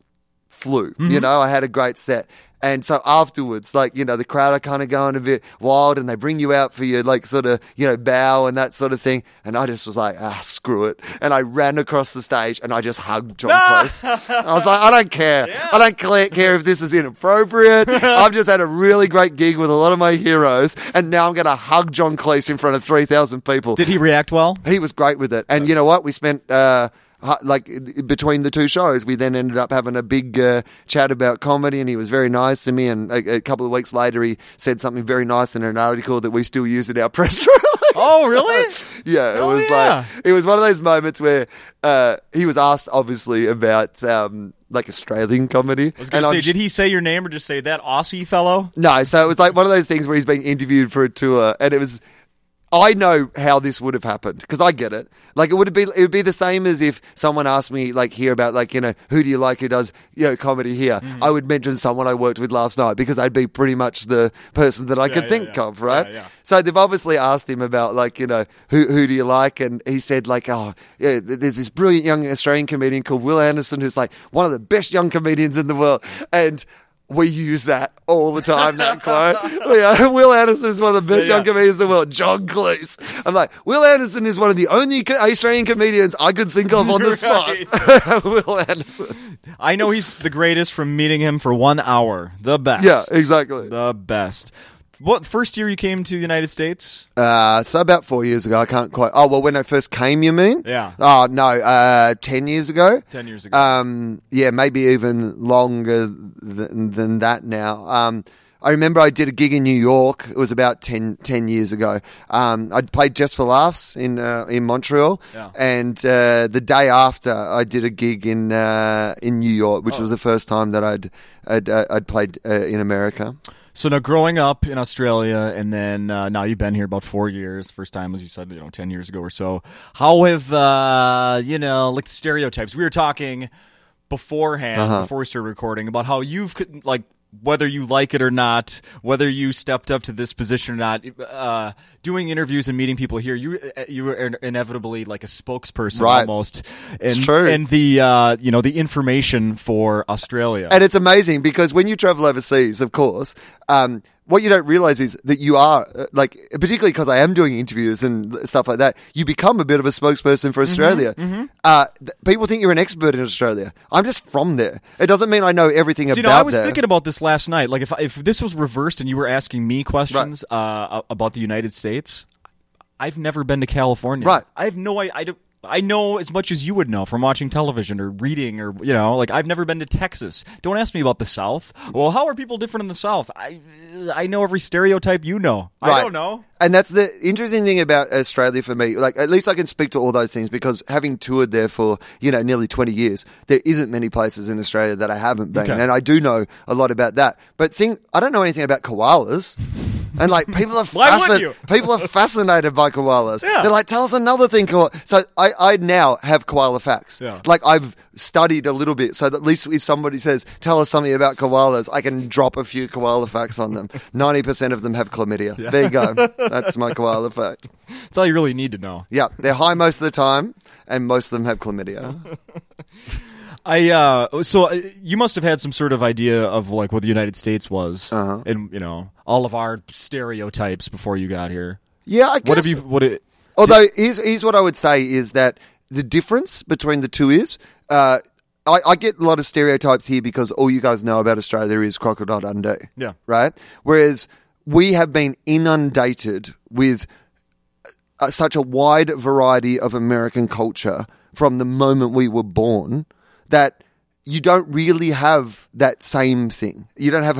flew. Mm-hmm. You know, I had a great set. And so afterwards, like, you know, the crowd are kind of going a bit wild and they bring you out for your, like, sort of, you know, bow and that sort of thing. And I just was like, screw it. And I ran across the stage and I just hugged John Cleese. I was like, I don't care. Yeah. I don't care if this is inappropriate. I've just had a really great gig with a lot of my heroes. And now I'm going to hug John Cleese in front of 3,000 people. Did he react well? He was great with it. And you know what? We spent... like between the two shows, we then ended up having a big chat about comedy, and he was very nice to me. And a couple of weeks later, he said something very nice in an article that we still use in our press release. Oh, really? It was one of those moments where he was asked, obviously, about like Australian comedy. I was going to say, did he say your name or just say that Aussie fellow? No, so it was like one of those things where he's being interviewed for a tour, and it was. I know how this would have happened because I get it. Like, it would be the same as if someone asked me, like, here about, like, you know, who do you like who does, you know, comedy here? Mm. I would mention someone I worked with last night because they'd be pretty much the person that I could think of, right? Yeah, yeah. So they've obviously asked him about, like, you know, who do you like? And he said, like, oh, yeah, there's this brilliant young Australian comedian called Will Anderson who's, like, one of the best young comedians in the world. And... we use that all the time, that quote. Will Anderson is one of the best young comedians in the world. John Cleese. I'm like, Will Anderson is one of the only Australian comedians I could think of on the spot. Will Anderson. I know he's the greatest from meeting him for 1 hour. The best. Yeah, exactly. The best. What first year you came to the United States? So about 4 years ago. I can't quite... Oh, well, when I first came, you mean? Yeah. Oh, no, 10 years ago. 10 years ago. Yeah, maybe even longer than that now. I remember I did a gig in New York. It was about 10 years ago. I'd played Just for Laughs in Montreal. Yeah. And the day after, I did a gig in New York, which was the first time that I'd played in America. So now growing up in Australia, and then now you've been here about 4 years, first time, as you said, 10 years ago or so. How have, like stereotypes? We were talking beforehand, before we started recording, about how you've, like, whether you like it or not, whether you stepped up to this position or not, doing interviews and meeting people here, you were inevitably like a spokesperson, right? Almost. And, it's true. And the the information for Australia. And it's amazing because when you travel overseas, of course, what you don't realize is that you are, like, particularly because I am doing interviews and stuff like that, you become a bit of a spokesperson for Australia. Mm-hmm. People think you're an expert in Australia. I'm just from there. It doesn't mean I know everything about that. I was thinking about this last night. Like, if this was reversed and you were asking me questions about the United States, I've never been to California. Right. I have no idea. I know as much as you would know from watching television or reading, or, like, I've never been to Texas. Don't ask me about the South. Well, how are people different in the South? I know every stereotype you know. Right. I don't know. And that's the interesting thing about Australia for me. Like, at least I can speak to all those things because having toured there for, nearly 20 years, there isn't many places in Australia that I haven't been. Okay. And I do know a lot about that. But I don't know anything about koalas. And, like, people are people are fascinated by koalas. Yeah. They're like, tell us another thing. So I now have koala facts. Yeah. Like, I've studied a little bit, so that at least if somebody says, tell us something about koalas, I can drop a few koala facts on them. 90% of them have chlamydia. Yeah. There you go. That's my koala fact. That's all you really need to know. Yeah. They're high most of the time, and most of them have chlamydia. So you must have had some sort of idea of, like, what the United States was, and all of our stereotypes before you got here. Yeah, I guess. Although here's what I would say is that the difference between the two is, I get a lot of stereotypes here because all you guys know about Australia is Crocodile Dundee. Yeah, right. Whereas we have been inundated with such a wide variety of American culture from the moment we were born, that you don't really have that same thing. You don't have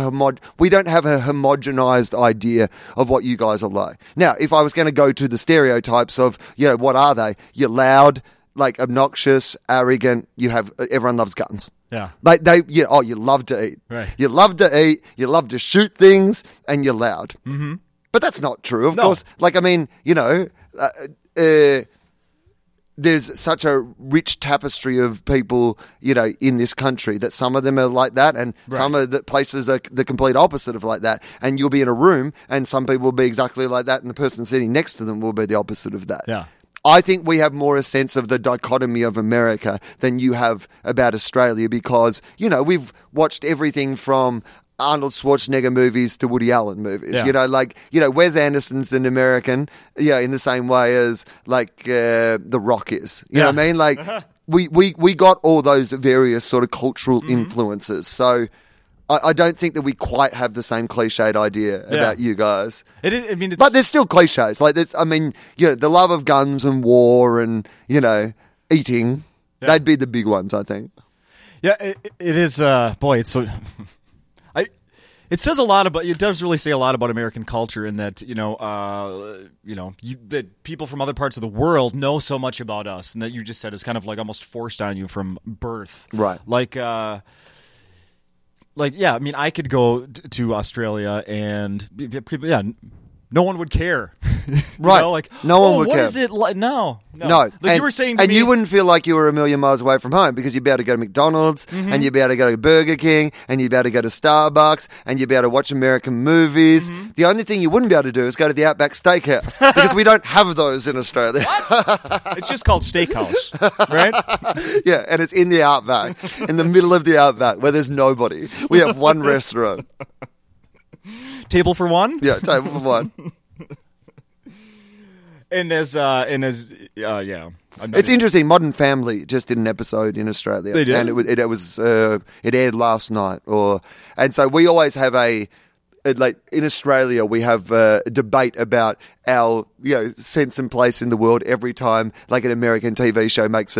we don't have a homogenized idea of what you guys are like. Now, if I was going to go to the stereotypes of, what are they? You're loud, like obnoxious, arrogant. Everyone loves guns. Yeah. Like you love to eat. Right. You love to eat. You love to shoot things, and you're loud. Mm-hmm. But that's not true, of course. Like, I mean, there's such a rich tapestry of people, in this country that some of them are like that, and some of the places are the complete opposite of like that. And you'll be in a room and some people will be exactly like that, and the person sitting next to them will be the opposite of that. Yeah. I think we have more a sense of the dichotomy of America than you have about Australia because, we've watched everything from Arnold Schwarzenegger movies to Woody Allen movies. Yeah. Wes Anderson's an American, in the same way as The Rock is. You know what I mean? Like we got all those various sort of cultural influences. So I don't think that we quite have the same cliched idea about you guys. But there's still cliches. Like the love of guns and war and, eating. Yeah. They'd be the big ones, I think. Yeah, it is. Boy, it's so... It says a lot about. It does really say a lot about American culture in that that people from other parts of the world know so much about us, and that you just said is kind of like almost forced on you from birth, right? I could go to Australia and people, no one would care, right? No one would care. What is it like? No. You were saying, to me, you wouldn't feel like you were a million miles away from home because you'd be able to go to McDonald's and you'd be able to go to Burger King and you'd be able to go to Starbucks and you'd be able to watch American movies. Mm-hmm. The only thing you wouldn't be able to do is go to the Outback Steakhouse because we don't have those in Australia. What? It's just called Steakhouse, right? Yeah, and it's in the Outback, in the middle of the Outback, where there's nobody. We have one restaurant. Table for one? Yeah, table for one. It's interesting. Modern Family just did an episode in Australia. They did? And it aired last night. And so we always have in Australia, we have a debate about our, sense and place in the world every time, an American TV show makes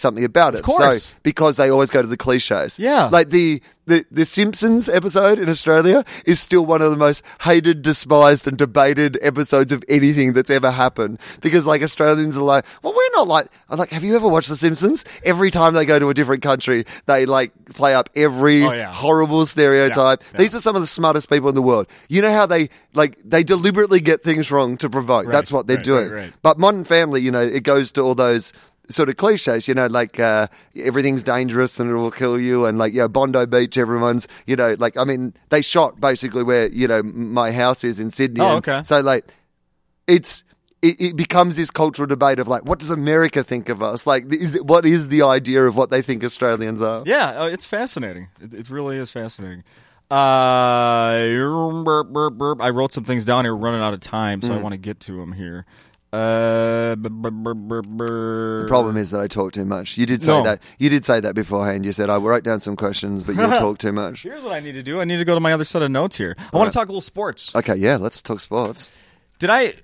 something about it. Of course. So, because they always go to the cliches. Yeah. Like the The Simpsons episode in Australia is still one of the most hated, despised and debated episodes of anything that's ever happened, because like Australians are like, well, we're not like, I'm like, have you ever watched The Simpsons? Every time they go to a different country, they like play up every horrible stereotype. Yeah. These are some of the smartest people in the world. You know how they deliberately get things wrong to provoke. Right, that's what they're doing. Right. But Modern Family, you know, it goes to all those sort of cliches, you know, like everything's dangerous and it will kill you, and like, you know, Bondi Beach, everyone's, you know, like, I mean, they shot basically where, you know, my house is in Sydney. Oh, okay. So like, it becomes this cultural debate of like, what does America think of us? Like, what is the idea of what they think Australians are? Yeah, it's fascinating. It really is fascinating. I wrote some things down here. We're running out of time, so I want to get to them here. The problem is that I talk too much. You did say that. You did say that beforehand. You said, I wrote down some questions, but you'll talk too much. Here's what I need to do. I need to go to my other set of notes here. I want to talk a little sports. Okay, yeah, let's talk sports. Did I...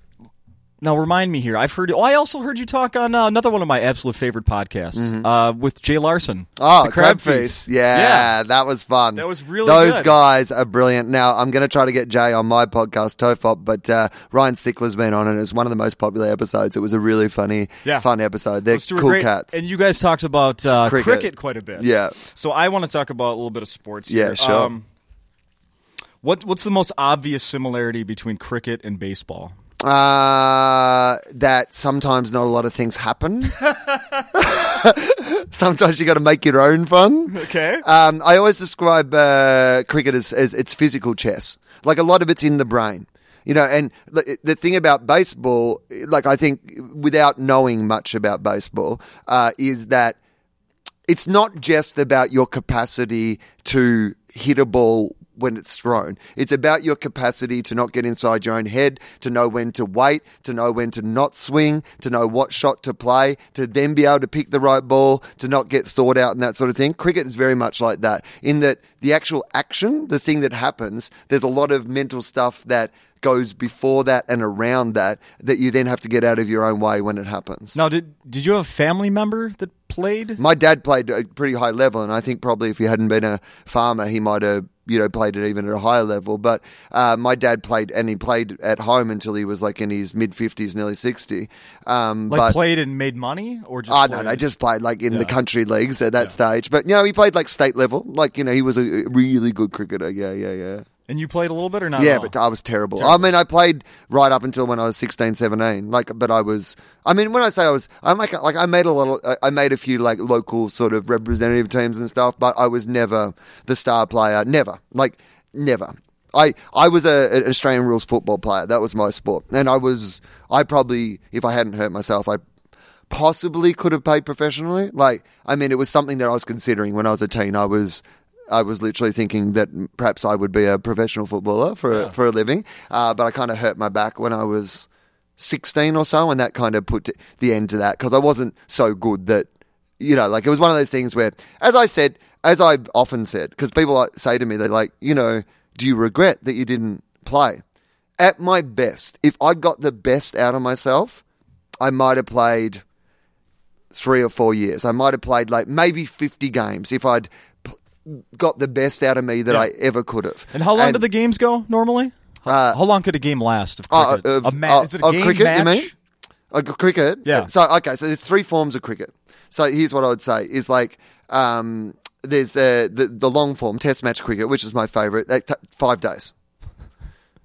Now, remind me here. I also heard you talk on another one of my absolute favorite podcasts with Jay Larson. Oh, the Crab Feast. Yeah, that was fun. That was really good. Those guys are brilliant. Now, I'm going to try to get Jay on my podcast, Tofop, but Ryan Sickler's been on it. It was one of the most popular episodes. It was a really fun episode. They're cool cats. And you guys talked about cricket quite a bit. Yeah. So I want to talk about a little bit of sports here. Yeah, sure. What's the most obvious similarity between cricket and baseball? That sometimes not a lot of things happen. Sometimes you got to make your own fun. Okay. I always describe cricket as it's physical chess. Like, a lot of it's in the brain. You know, and the thing about baseball, like, I think without knowing much about baseball, is that it's not just about your capacity to hit a ball when it's thrown. It's about your capacity to not get inside your own head, to know when to wait, to know when to not swing, to know what shot to play, to then be able to pick the right ball, to not get thawed out and that sort of thing. Cricket is very much like that, in that the actual action, the thing that happens, there's a lot of mental stuff that goes before that and around that you then have to get out of your own way when it happens. Now, did you have a family member that played? My dad played at a pretty high level, and I think probably if he hadn't been a farmer, he might have, you know, played it even at a higher level. But my dad played, and he played at home until he was like in his mid-50s, nearly 60. Played and made money? Or just just played like in the country leagues at that stage. But, you know, he played like state level. Like, you know, he was a really good cricketer. Yeah. And you played a little bit or not? Yeah, but I was terrible. I mean, I played right up until when I was 16, 17. Like, but I made a few like local sort of representative teams and stuff, but I was never the star player. Never. Like, never. I was an Australian rules football player. That was my sport. And I probably, if I hadn't hurt myself, I possibly could have played professionally. Like, I mean, it was something that I was considering when I was a teen. I was literally thinking that perhaps I would be a professional footballer for a living, but I kind of hurt my back when I was 16 or so, and that kind of put the end to that, because I wasn't so good that, you know, like, it was one of those things where, as I've often said, because people say to me, they're like, you know, do you regret that you didn't play? At my best, if I got the best out of myself, I might have played 3 or 4 years. I might have played like maybe 50 games if I'd got the best out of me that I ever could have. And how long do the games go normally? How long could a game last? Of cricket? Is it a game cricket, match? You mean? Cricket? Yeah. So there's three forms of cricket. So here's what I would say is like, there's the long form Test match cricket, which is my favourite. 5 days.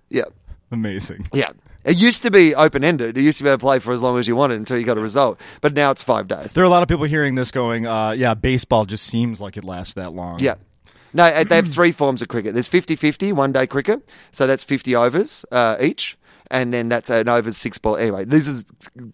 Yeah. Amazing. Yeah. It used to be open-ended. It used to be able to play for as long as you wanted until you got a result. But now it's 5 days. There are a lot of people hearing this going, baseball just seems like it lasts that long. Yeah. No, they have three forms of cricket. There's 50-50, one-day cricket. So that's 50 overs each. And then that's an overs 6-ball. Anyway, this is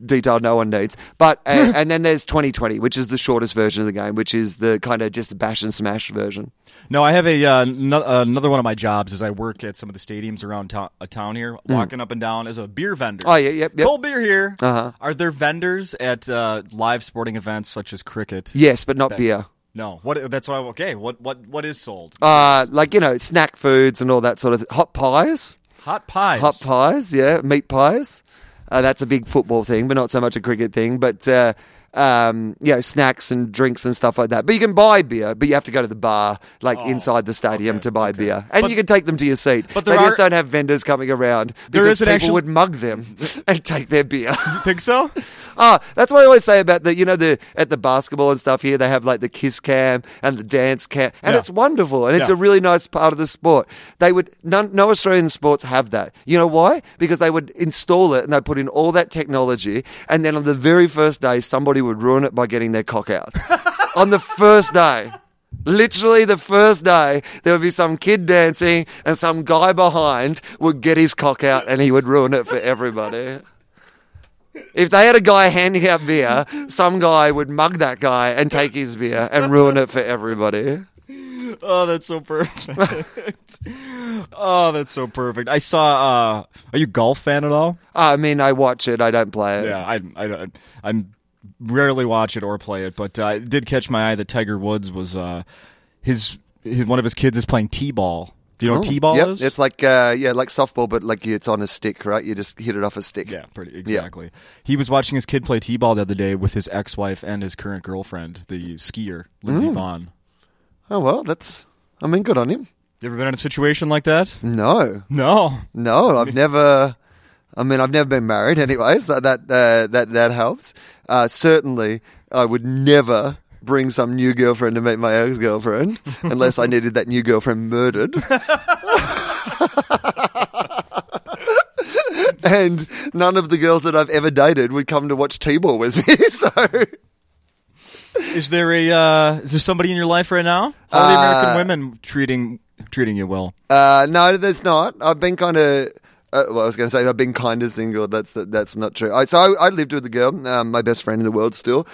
detail no one needs. But and then there's 20-20, which is the shortest version of the game, which is the kind of just bash and smash version. No, I have another one of my jobs is I work at some of the stadiums around town here, walking up and down as a beer vendor. Oh, yeah. Cold beer here. Uh-huh. Are there vendors at live sporting events such as cricket? Yes, but not beer. No, what is sold? Like, you know, snack foods and all that sort of hot pies. Hot pies, yeah, meat pies. That's a big football thing, but not so much a cricket thing. But snacks and drinks and stuff like that. But you can buy beer, but you have to go to the bar, inside the stadium to buy beer. And you can take them to your seat. But they just don't have vendors coming around because people would mug them and take their beer. You think so? That's what I always say about at the basketball and stuff here, they have the kiss cam and the dance cam. And it's wonderful. And it's a really nice part of the sport. No Australian sports have that. You know why? Because they would install it and they put in all that technology. And then on the very first day, somebody would ruin it by getting their cock out. On the first day. Literally the first day, there would be some kid dancing and some guy behind would get his cock out and he would ruin it for everybody. If they had a guy handing out beer, some guy would mug that guy and take his beer and ruin it for everybody. Oh, that's so perfect. Oh, that's so perfect. I saw... are you a golf fan at all? I mean, I watch it. I don't play it. Yeah, I'm rarely watch it or play it, but it did catch my eye that Tiger Woods was... one of his kids is playing T-ball. Do you know what T-ball is? It's like softball, but it's on a stick, right? You just hit it off a stick. Yeah, exactly. Yeah. He was watching his kid play T-ball the other day with his ex-wife and his current girlfriend, the skier, Lindsey Vonn. Oh, well, good on him. You ever been in a situation like that? No, I've never been married anyway, so that helps. Certainly, I would never bring some new girlfriend to meet my ex-girlfriend, unless I needed that new girlfriend murdered. And none of the girls that I've ever dated would come to watch T-ball with me, so... Is there somebody in your life right now? How are the American women treating you well? No, there's not. I've been kind of... I was going to say I've been kind of single. That's not true. I lived with a girl, my best friend in the world still.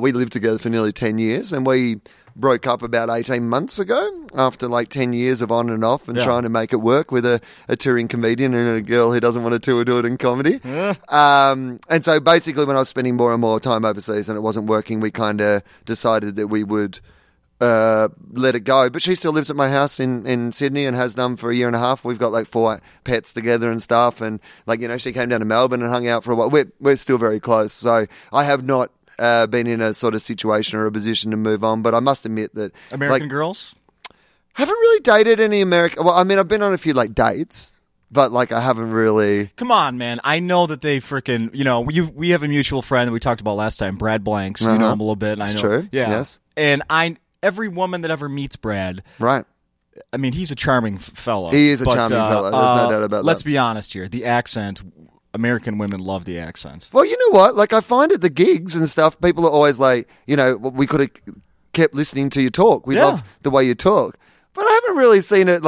We lived together for nearly 10 years, and we broke up about 18 months ago after 10 years of on and off and trying to make it work with a touring comedian and a girl who doesn't want to tour do it in comedy. Yeah. And so basically when I was spending more and more time overseas and it wasn't working, we kind of decided that we would... let it go. But she still lives at my house in Sydney and has done for a year and a half. We've got 4 pets together and stuff. And she came down to Melbourne and hung out for a while. We're still very close. So I have not been in a sort of situation or a position to move on. But I must admit that American girls haven't really dated any American. Well, I mean, I've been on a few dates. But, I haven't really... Come on, man. I know that they freaking... we have a mutual friend that we talked about last time, Brad Blanks. You know him a little bit. That's true. Yeah. Yes. And every woman that ever meets Brad... Right. I mean, he's a charming fellow. He is a charming fellow. There's no doubt about that. Let's be honest here. The accent... American women love the accent. Well, you know what? I find at the gigs and stuff, people are always we could have kept listening to you talk. We love the way you talk. But I haven't really seen it,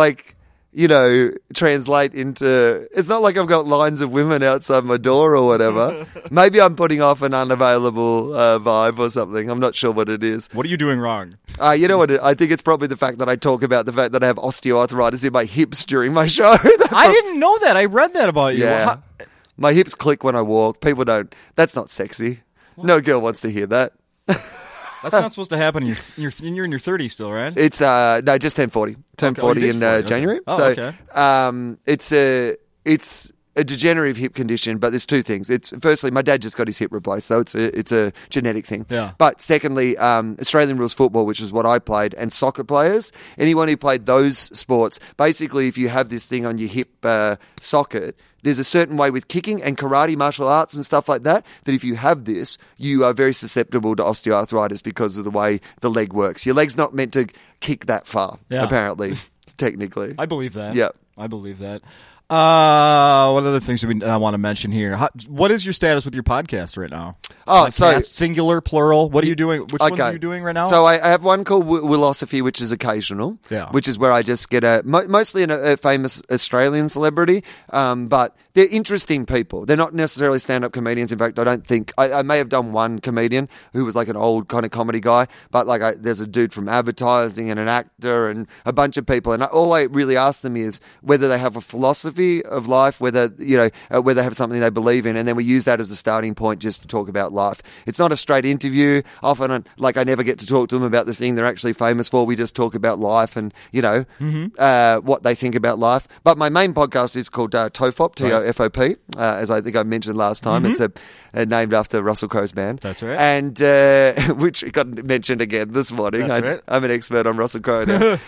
translate into... It's not like I've got lines of women outside my door or whatever. Maybe I'm putting off an unavailable vibe or something. I'm not sure what it is. What are you doing wrong? You know what? I think it's probably the fact that I talk about the fact that I have osteoarthritis in my hips during my show. I didn't know that. I read that about you. Yeah. My hips click when I walk. People don't... That's not sexy. What? No girl wants to hear that. That's not supposed to happen. You're in your 30s still, right? It's no, just 1040. 1040 in January. Oh, so okay. It's a degenerative hip condition, but there's two things. It's firstly, my dad just got his hip replaced, so it's a genetic thing. Yeah. But secondly, Australian rules football, which is what I played, and soccer players, anyone who played those sports, basically, if you have this thing on your hip socket. There's a certain way with kicking and karate, martial arts and stuff like that, that if you have this, you are very susceptible to osteoarthritis because of the way the leg works. Your leg's not meant to kick that far, apparently, technically. I believe that. Yeah. I believe that. What other things do I want to mention here? What is your status with your podcast right now? Oh, so singular, plural. What are you doing? Which ones are you doing right now? So I have one called Willosophy, which is occasional, which is where I just get mostly a famous Australian celebrity, but they're interesting people. They're not necessarily stand-up comedians. In fact, I don't think I may have done one comedian who was an old kind of comedy guy, but there's a dude from advertising and an actor and a bunch of people, and all I really ask them is, whether they have a philosophy of life, whether, you know, whether they have something they believe in, and then we use that as a starting point just to talk about life. It's not a straight interview. Often, I never get to talk to them about the thing they're actually famous for. We just talk about life and, you know, what they think about life. But my main podcast is called TOFOP, T-O-F-O-P, as I think I mentioned last time. It's named after Russell Crowe's band. That's right. And which got mentioned again this morning. That's right. I'm an expert on Russell Crowe now.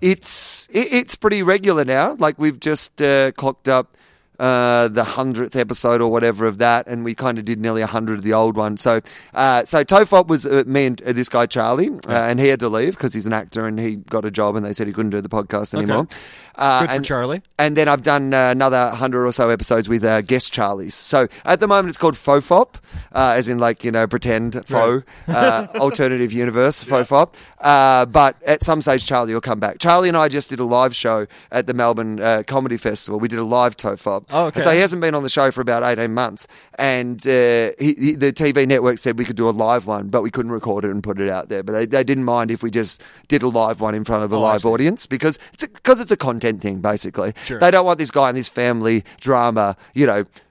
It's pretty regular now. Like, we've just clocked up the 100th episode or whatever of that, and we kind of did nearly 100 of the old one. So so TOFOP was me and this guy Charlie, and he had to leave because he's an actor and he got a job and they said he couldn't do the podcast anymore. Okay. Good for Charlie. And then I've done another 100 or so episodes with guest Charlies. So at the moment it's called FOFOP, as in pretend faux, alternative universe, FOFOP. But at some stage Charlie will come back. Charlie and I just did a live show at the Melbourne Comedy Festival. We did a live TOFOP. Oh, okay. So he hasn't been on the show for about 18 months. And he, the TV network said we could do a live one, but we couldn't record it and put it out there. But they didn't mind if we just did a live one in front of a live audience because it's a content thing, basically. Sure. They don't want this guy and his family drama,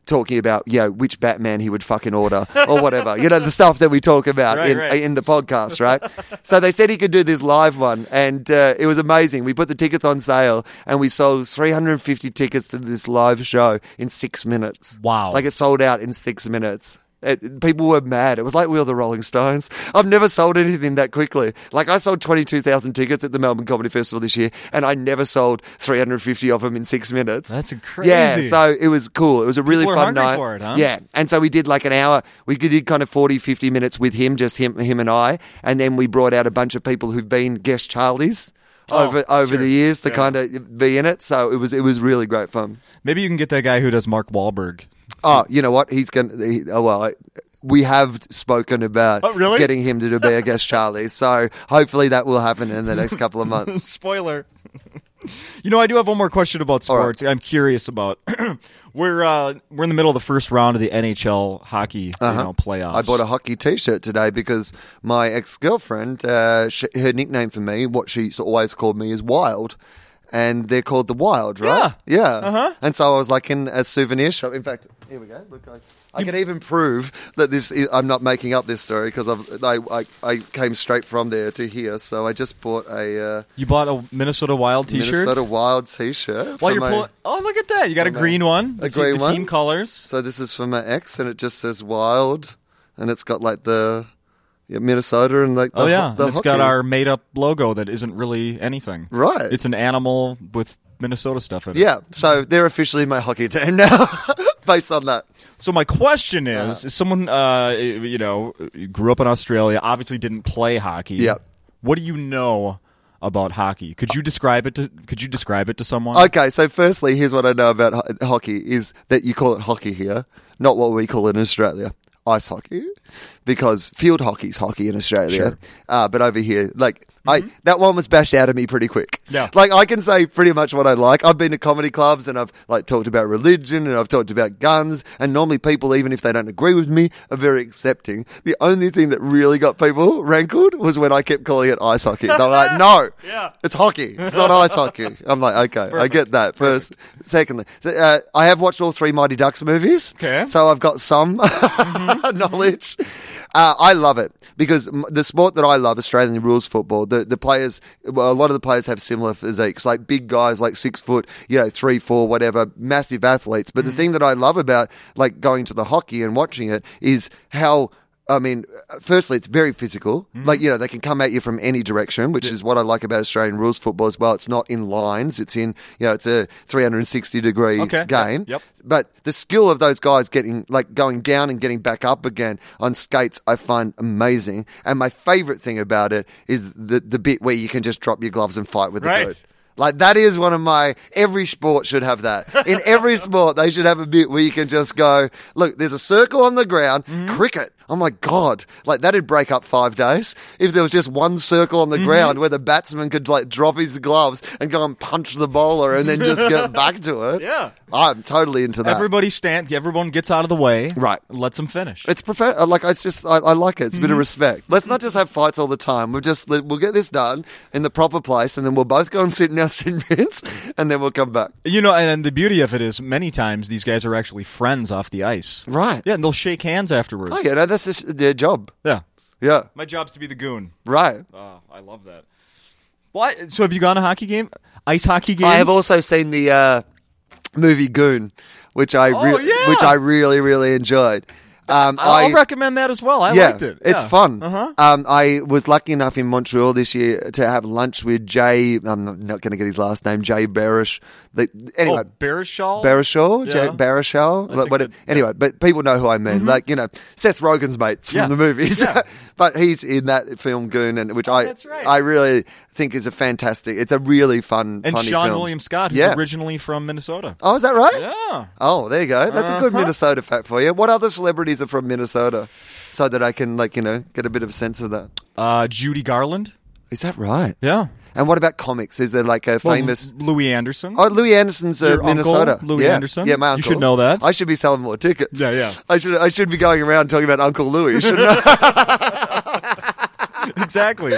talking about, which Batman he would fucking order or whatever. The stuff that we talk about in the podcast, right? So they said he could do this live one, and it was amazing. We put the tickets on sale, and we sold 350 tickets to this live show in 6 minutes. Wow. It sold out in 6 minutes. People were mad. It was like we were the Rolling Stones. I've never sold anything that quickly. I sold 22,000 tickets at the Melbourne Comedy Festival this year, and I never sold 350 of them in 6 minutes. That's crazy. Yeah, so it was cool. It was a really fun night. For it, huh? Yeah, and so we did an hour. We did kind of 40, 50 minutes with him, just him and I, and then we brought out a bunch of people who've been guest Charlies over the years to kind of be in it. So it was really great fun. Maybe you can get that guy who does Mark Wahlberg. Oh, you know what? We have spoken about getting him to be a guest Charlie. So hopefully that will happen in the next couple of months. Spoiler. I do have one more question about sports. Right. I'm curious about. We're in the middle of the first round of the NHL hockey playoffs. I bought a hockey T-shirt today because my ex-girlfriend, her nickname for me, what she's always called me, is Wild. And they're called the Wild, right? Yeah. And so I was in a souvenir shop. In fact, here we go. Look, I can even prove that I'm not making up this story because I came straight from there to here. So I just bought a... you bought a Minnesota Wild T-shirt? Minnesota Wild T-shirt. While you're pulling... Oh, look at that. You got a green one. A green one. The team colors. So this is for my ex, and it just says Wild. And it's got the... Yeah, Minnesota and the and it's hockey. Got our made-up logo that isn't really anything. Right. It's an animal with Minnesota stuff in it. Yeah, so they're officially my hockey team now based on that. So my question is someone, grew up in Australia, obviously didn't play hockey. Yeah. What do you know about hockey? Could you describe it to someone? Okay, so firstly, here's what I know about hockey is that you call it hockey here, not what we call it in Australia. Ice hockey, because field hockey is hockey in Australia. Sure. But over here, that one was bashed out of me pretty quick. Yeah. I can say pretty much what I like. I've been to comedy clubs and I've talked about religion and I've talked about guns, and normally people, even if they don't agree with me, are very accepting. The only thing that really got people rankled was when I kept calling it ice hockey. They're like, no, it's hockey. It's not ice hockey. I'm like, okay, perfect. I get that. First, secondly, I have watched all three Mighty Ducks movies. Okay. So I've got some knowledge. I love it because the sport that I love, Australian rules football, the players, a lot of the players have similar physiques, big guys, 6 foot, 3, 4, whatever, massive athletes. But the thing that I love about going to the hockey and watching it is how. I mean, firstly, it's very physical. They can come at you from any direction, which is what I like about Australian rules football as well. It's not in lines. It's in, it's a 360-degree game. Yep. But the skill of those guys getting, going down and getting back up again on skates, I find amazing. And my favorite thing about it is the bit where you can just drop your gloves and fight with the dude. That is one of my... Every sport should have that. In every sport, they should have a bit where you can just go, look, there's a circle on the ground, cricket. Oh my God, like that'd break up 5 days if there was just one circle on the ground where the batsman could like drop his gloves and go and punch the bowler and then just get back to it. Yeah. I'm totally into that. Everybody stand, everyone gets out of the way. Right. Lets them finish. It's I like it. It's a bit of respect. Let's not just have fights all the time. We'll get this done in the proper place and then we'll both go and sit in our sin bins and then we'll come back. You know, and the beauty of it is many times these guys are actually friends off the ice. Right. Yeah, and they'll shake hands afterwards. Oh, yeah, no, that's just their job. Yeah. Yeah. My job's to be the goon. Right. Oh, I love that. Well, so have you gone to hockey game? Ice hockey games? I have also seen the movie Goon, which I really, really enjoyed. I'll recommend that as well. I liked it. Yeah. It's fun. Uh-huh. I was lucky enough in Montreal this year to have lunch with Jay. I'm not going to get his last name. Jay Baruchel. Anyway, Baruchel. Baruchel. Yeah. Anyway, but people know who I mean. Mm-hmm. Like, you know, Seth Rogen's mates from the movies. Yeah. But he's in that film Goon, and I really think is a fantastic. It's a really fun. And funny Sean film. William Scott, who's originally from Minnesota. Oh, is that right? Yeah. Oh, there you go. That's a good Minnesota fact for you. What other celebrities are from Minnesota, so that I can get a bit of a sense of that? Judy Garland, is that right? Yeah. And what about comics? Is there famous Louis Anderson? Oh, Louis Anderson's Minnesota. Uncle Louis Anderson. Yeah, my uncle. You should know that. I should be selling more tickets. Yeah, yeah. I should be going around talking about Uncle Louis. Shouldn't I? Exactly.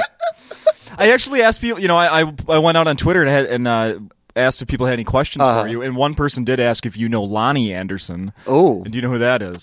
I actually asked people. You know, I went out on Twitter and asked if people had any questions for you, and one person did ask if you know Lonnie Anderson. Oh. And do you know who that is?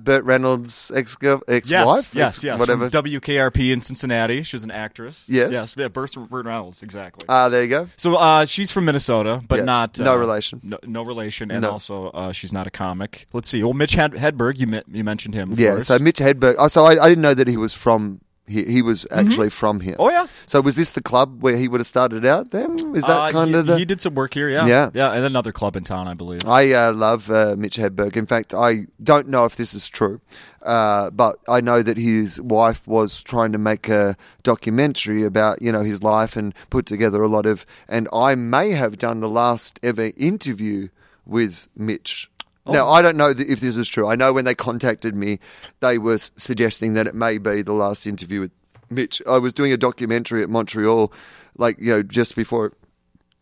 Burt Reynolds' ex-wife? Yes. Whatever. From WKRP in Cincinnati. She was an actress. Yes. Yeah, Burt Reynolds, exactly. There you go. So she's from Minnesota, but not... no relation. No relation, and also she's not a comic. Let's see. Well, Mitch Hedberg, you mentioned him, of course. So Mitch Hedberg... Oh, so I didn't know that he was from... He was actually from here. Oh, yeah. So was this the club where he would have started out then? Is that He did some work here, yeah. Yeah. Yeah, and another club in town, I believe. I love Mitch Hedberg. In fact, I don't know if this is true, but I know that his wife was trying to make a documentary about, you know, his life and put together a lot of... And I may have done the last ever interview with Mitch. Oh. Now, I don't know if this is true. I know when they contacted me, they were suggesting that it may be the last interview with Mitch. I was doing a documentary at Montreal,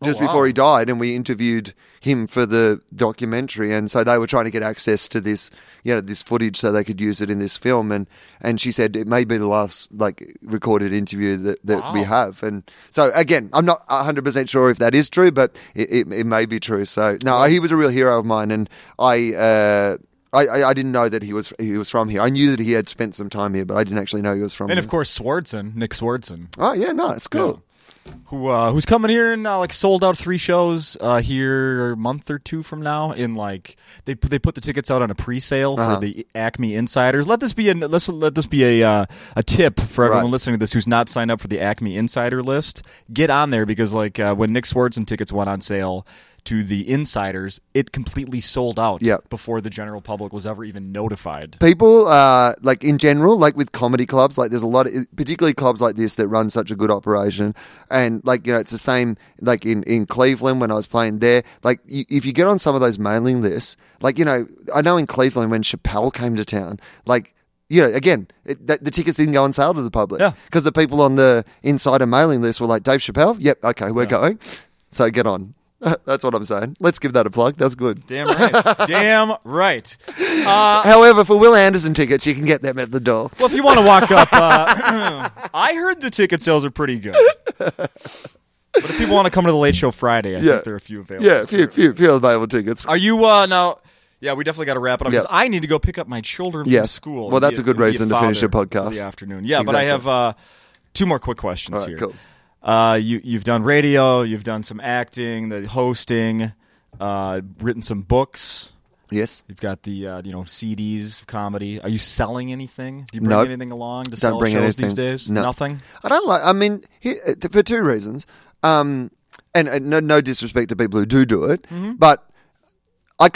just before he died, and we interviewed him for the documentary. And so they were trying to get access to this, you know, this footage so they could use it in this film. And she said it may be the last recorded interview that we have. And so again, I'm not 100% sure if that is true, but it may be true. So no, he was a real hero of mine, and I didn't know that he was from here. I knew that he had spent some time here, but I didn't actually know he was from here. And of course, Nick Swardson. Oh yeah, no, it's cool. Yeah. Who's coming here and sold out 3 shows here a month or 2 from now? They put the tickets out on a pre-sale for the Acme Insiders. Let this be a tip for everyone listening to this who's not signed up for the Acme Insider list. Get on there because when Nick Swardson tickets went on sale to the Insiders, it completely sold out before the general public was ever even notified. People, in general, with comedy clubs, there's a lot of, particularly clubs like this that run such a good operation. And, it's the same, in Cleveland when I was playing there. If you get on some of those mailing lists, I know in Cleveland when Chappelle came to town, the tickets didn't go on sale to the public. Yeah. Because the people on the insider mailing list were like, Dave Chappelle? Yep, okay, we're going. So get on. That's what I'm saying. Let's give that a plug. That's good. Damn right. Damn right. However, for Will Anderson tickets, you can get them at the door. Well, if you want to walk up, I heard the ticket sales are pretty good. But if people want to come to the Late Show Friday, I think there are a few available. Yeah, a few available tickets. Are you now? Yeah, we definitely got to wrap it up because I need to go pick up my children from school. Well, that's a good reason to finish your podcast in the afternoon. Yeah, exactly. But I have 2 more quick questions here. Cool. You've done radio, you've done some acting, the hosting, written some books. Yes. You've got the CDs, comedy. Are you selling anything? Do you bring anything along to don't sell bring shows anything. These days? No. Nothing? I don't for 2 reasons. And no disrespect to people who do it, but I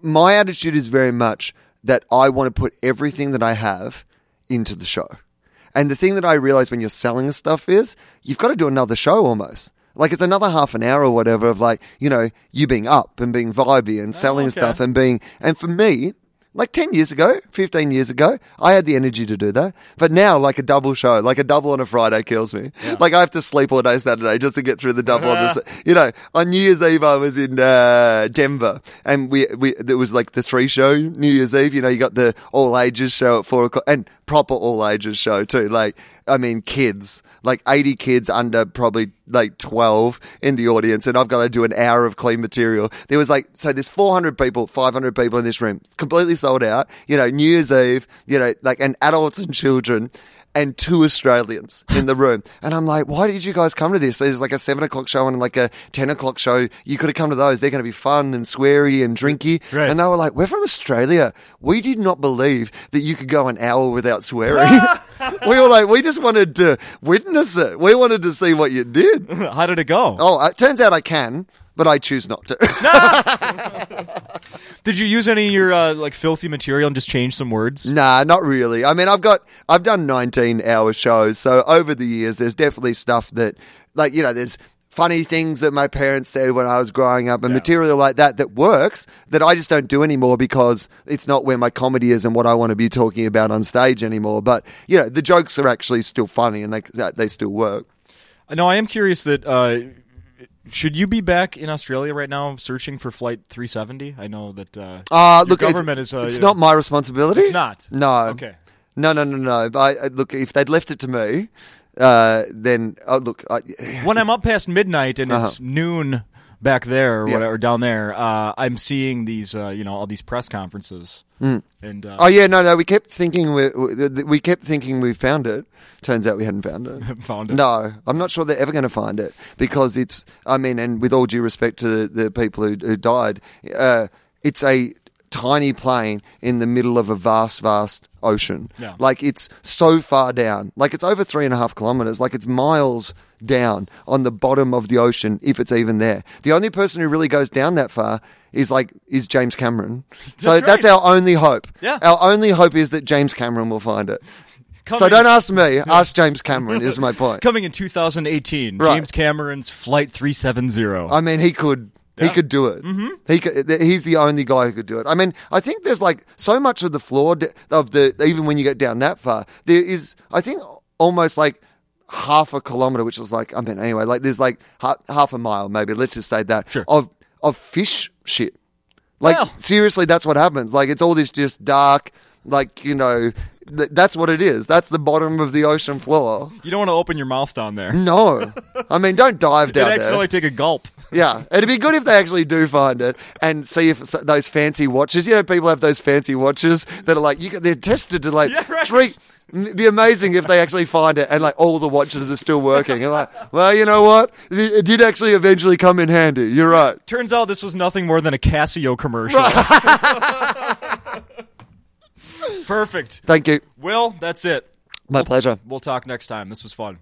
my attitude is very much that I want to put everything that I have into the show. And the thing that I realize when you're selling stuff is you've got to do another show almost. It's another half an hour or whatever of you being up and being vibey and selling stuff and for me, Like 10 years ago, 15 years ago, I had the energy to do that. But now, like a double show, like a double on a Friday kills me. Yeah. Like I have to sleep all day Saturday just to get through the double on this. You know, on New Year's Eve, I was in Denver and we there was like the 3-show New Year's Eve. You know, you got the all ages show at 4 o'clock and proper all ages show too. Like, I mean, kids, like 80 kids under probably like 12 in the audience, and I've got to do an hour of clean material. There was like, so there's 400 people, 500 people in this room, completely sold out, you know, New Year's Eve, you know, like, and adults and children and 2 Australians in the room. And I'm like, why did you guys come to this? There's like a 7 o'clock show and like a 10 o'clock show. You could have come to those. They're going to be fun and sweary and drinky. Right. And they were like, we're from Australia. We did not believe that you could go an hour without swearing. We were like, we just wanted to witness it. We wanted to see what you did. How did it go? Oh, it turns out I can, but I choose not to. Did you use any of your like filthy material and just change some words? Nah, not really. I mean, I've done 19-hour shows, so over the years, there's definitely stuff that, like, you know, there's funny things that my parents said when I was growing up and material like that that works, that I just don't do anymore because it's not where my comedy is and what I want to be talking about on stage anymore. But, you know, the jokes are actually still funny and they still work. No, I am curious that... should you be back in Australia right now searching for Flight 370? I know that look, government is... it's not my responsibility. It's not? No. Okay. No. Look, if they'd left it to me, then... Oh, look, when I'm up past midnight and it's noon back there or whatever, down there, I'm seeing these, you know, all these press conferences. Mm. And we kept thinking we found it. Turns out we hadn't found it. No, I'm not sure they're ever going to find it because it's, I mean, and with all due respect to the people who died, it's a tiny plane in the middle of a vast, vast ocean. Yeah. Like it's so far down. Like it's over 3.5 kilometers. Like it's miles down on the bottom of the ocean, if it's even there. The only person who really goes down that far is James Cameron. So that's our only hope. Yeah. Our only hope is that James Cameron will find it. So don't ask me, ask James Cameron is my point. Coming in 2018, right. James Cameron's Flight 370. I mean, he could do it. Mm-hmm. He's the only guy who could do it. I mean, I think there's like so much of the flaw of the, even when you get down that far, there is, I think, almost like half a kilometer, which is like, I mean, anyway, like there's like half a mile maybe, let's just say that, sure. of fish shit. Like, seriously, that's what happens. Like, it's all this just dark, like, you know... That's what it is. That's the bottom of the ocean floor. You don't want to open your mouth down there. No. I mean, don't dive down there. You'd accidentally take a gulp. Yeah. It'd be good if they actually do find it and see if those fancy watches, you know, people have those fancy watches that are like, they're tested to like three. It'd be amazing if they actually find it and like all the watches are still working. And like, well, you know what? It did actually eventually come in handy. You're right. Turns out this was nothing more than a Casio commercial. Right. Perfect. Thank you. Will, that's it. My pleasure. We'll talk next time. This was fun.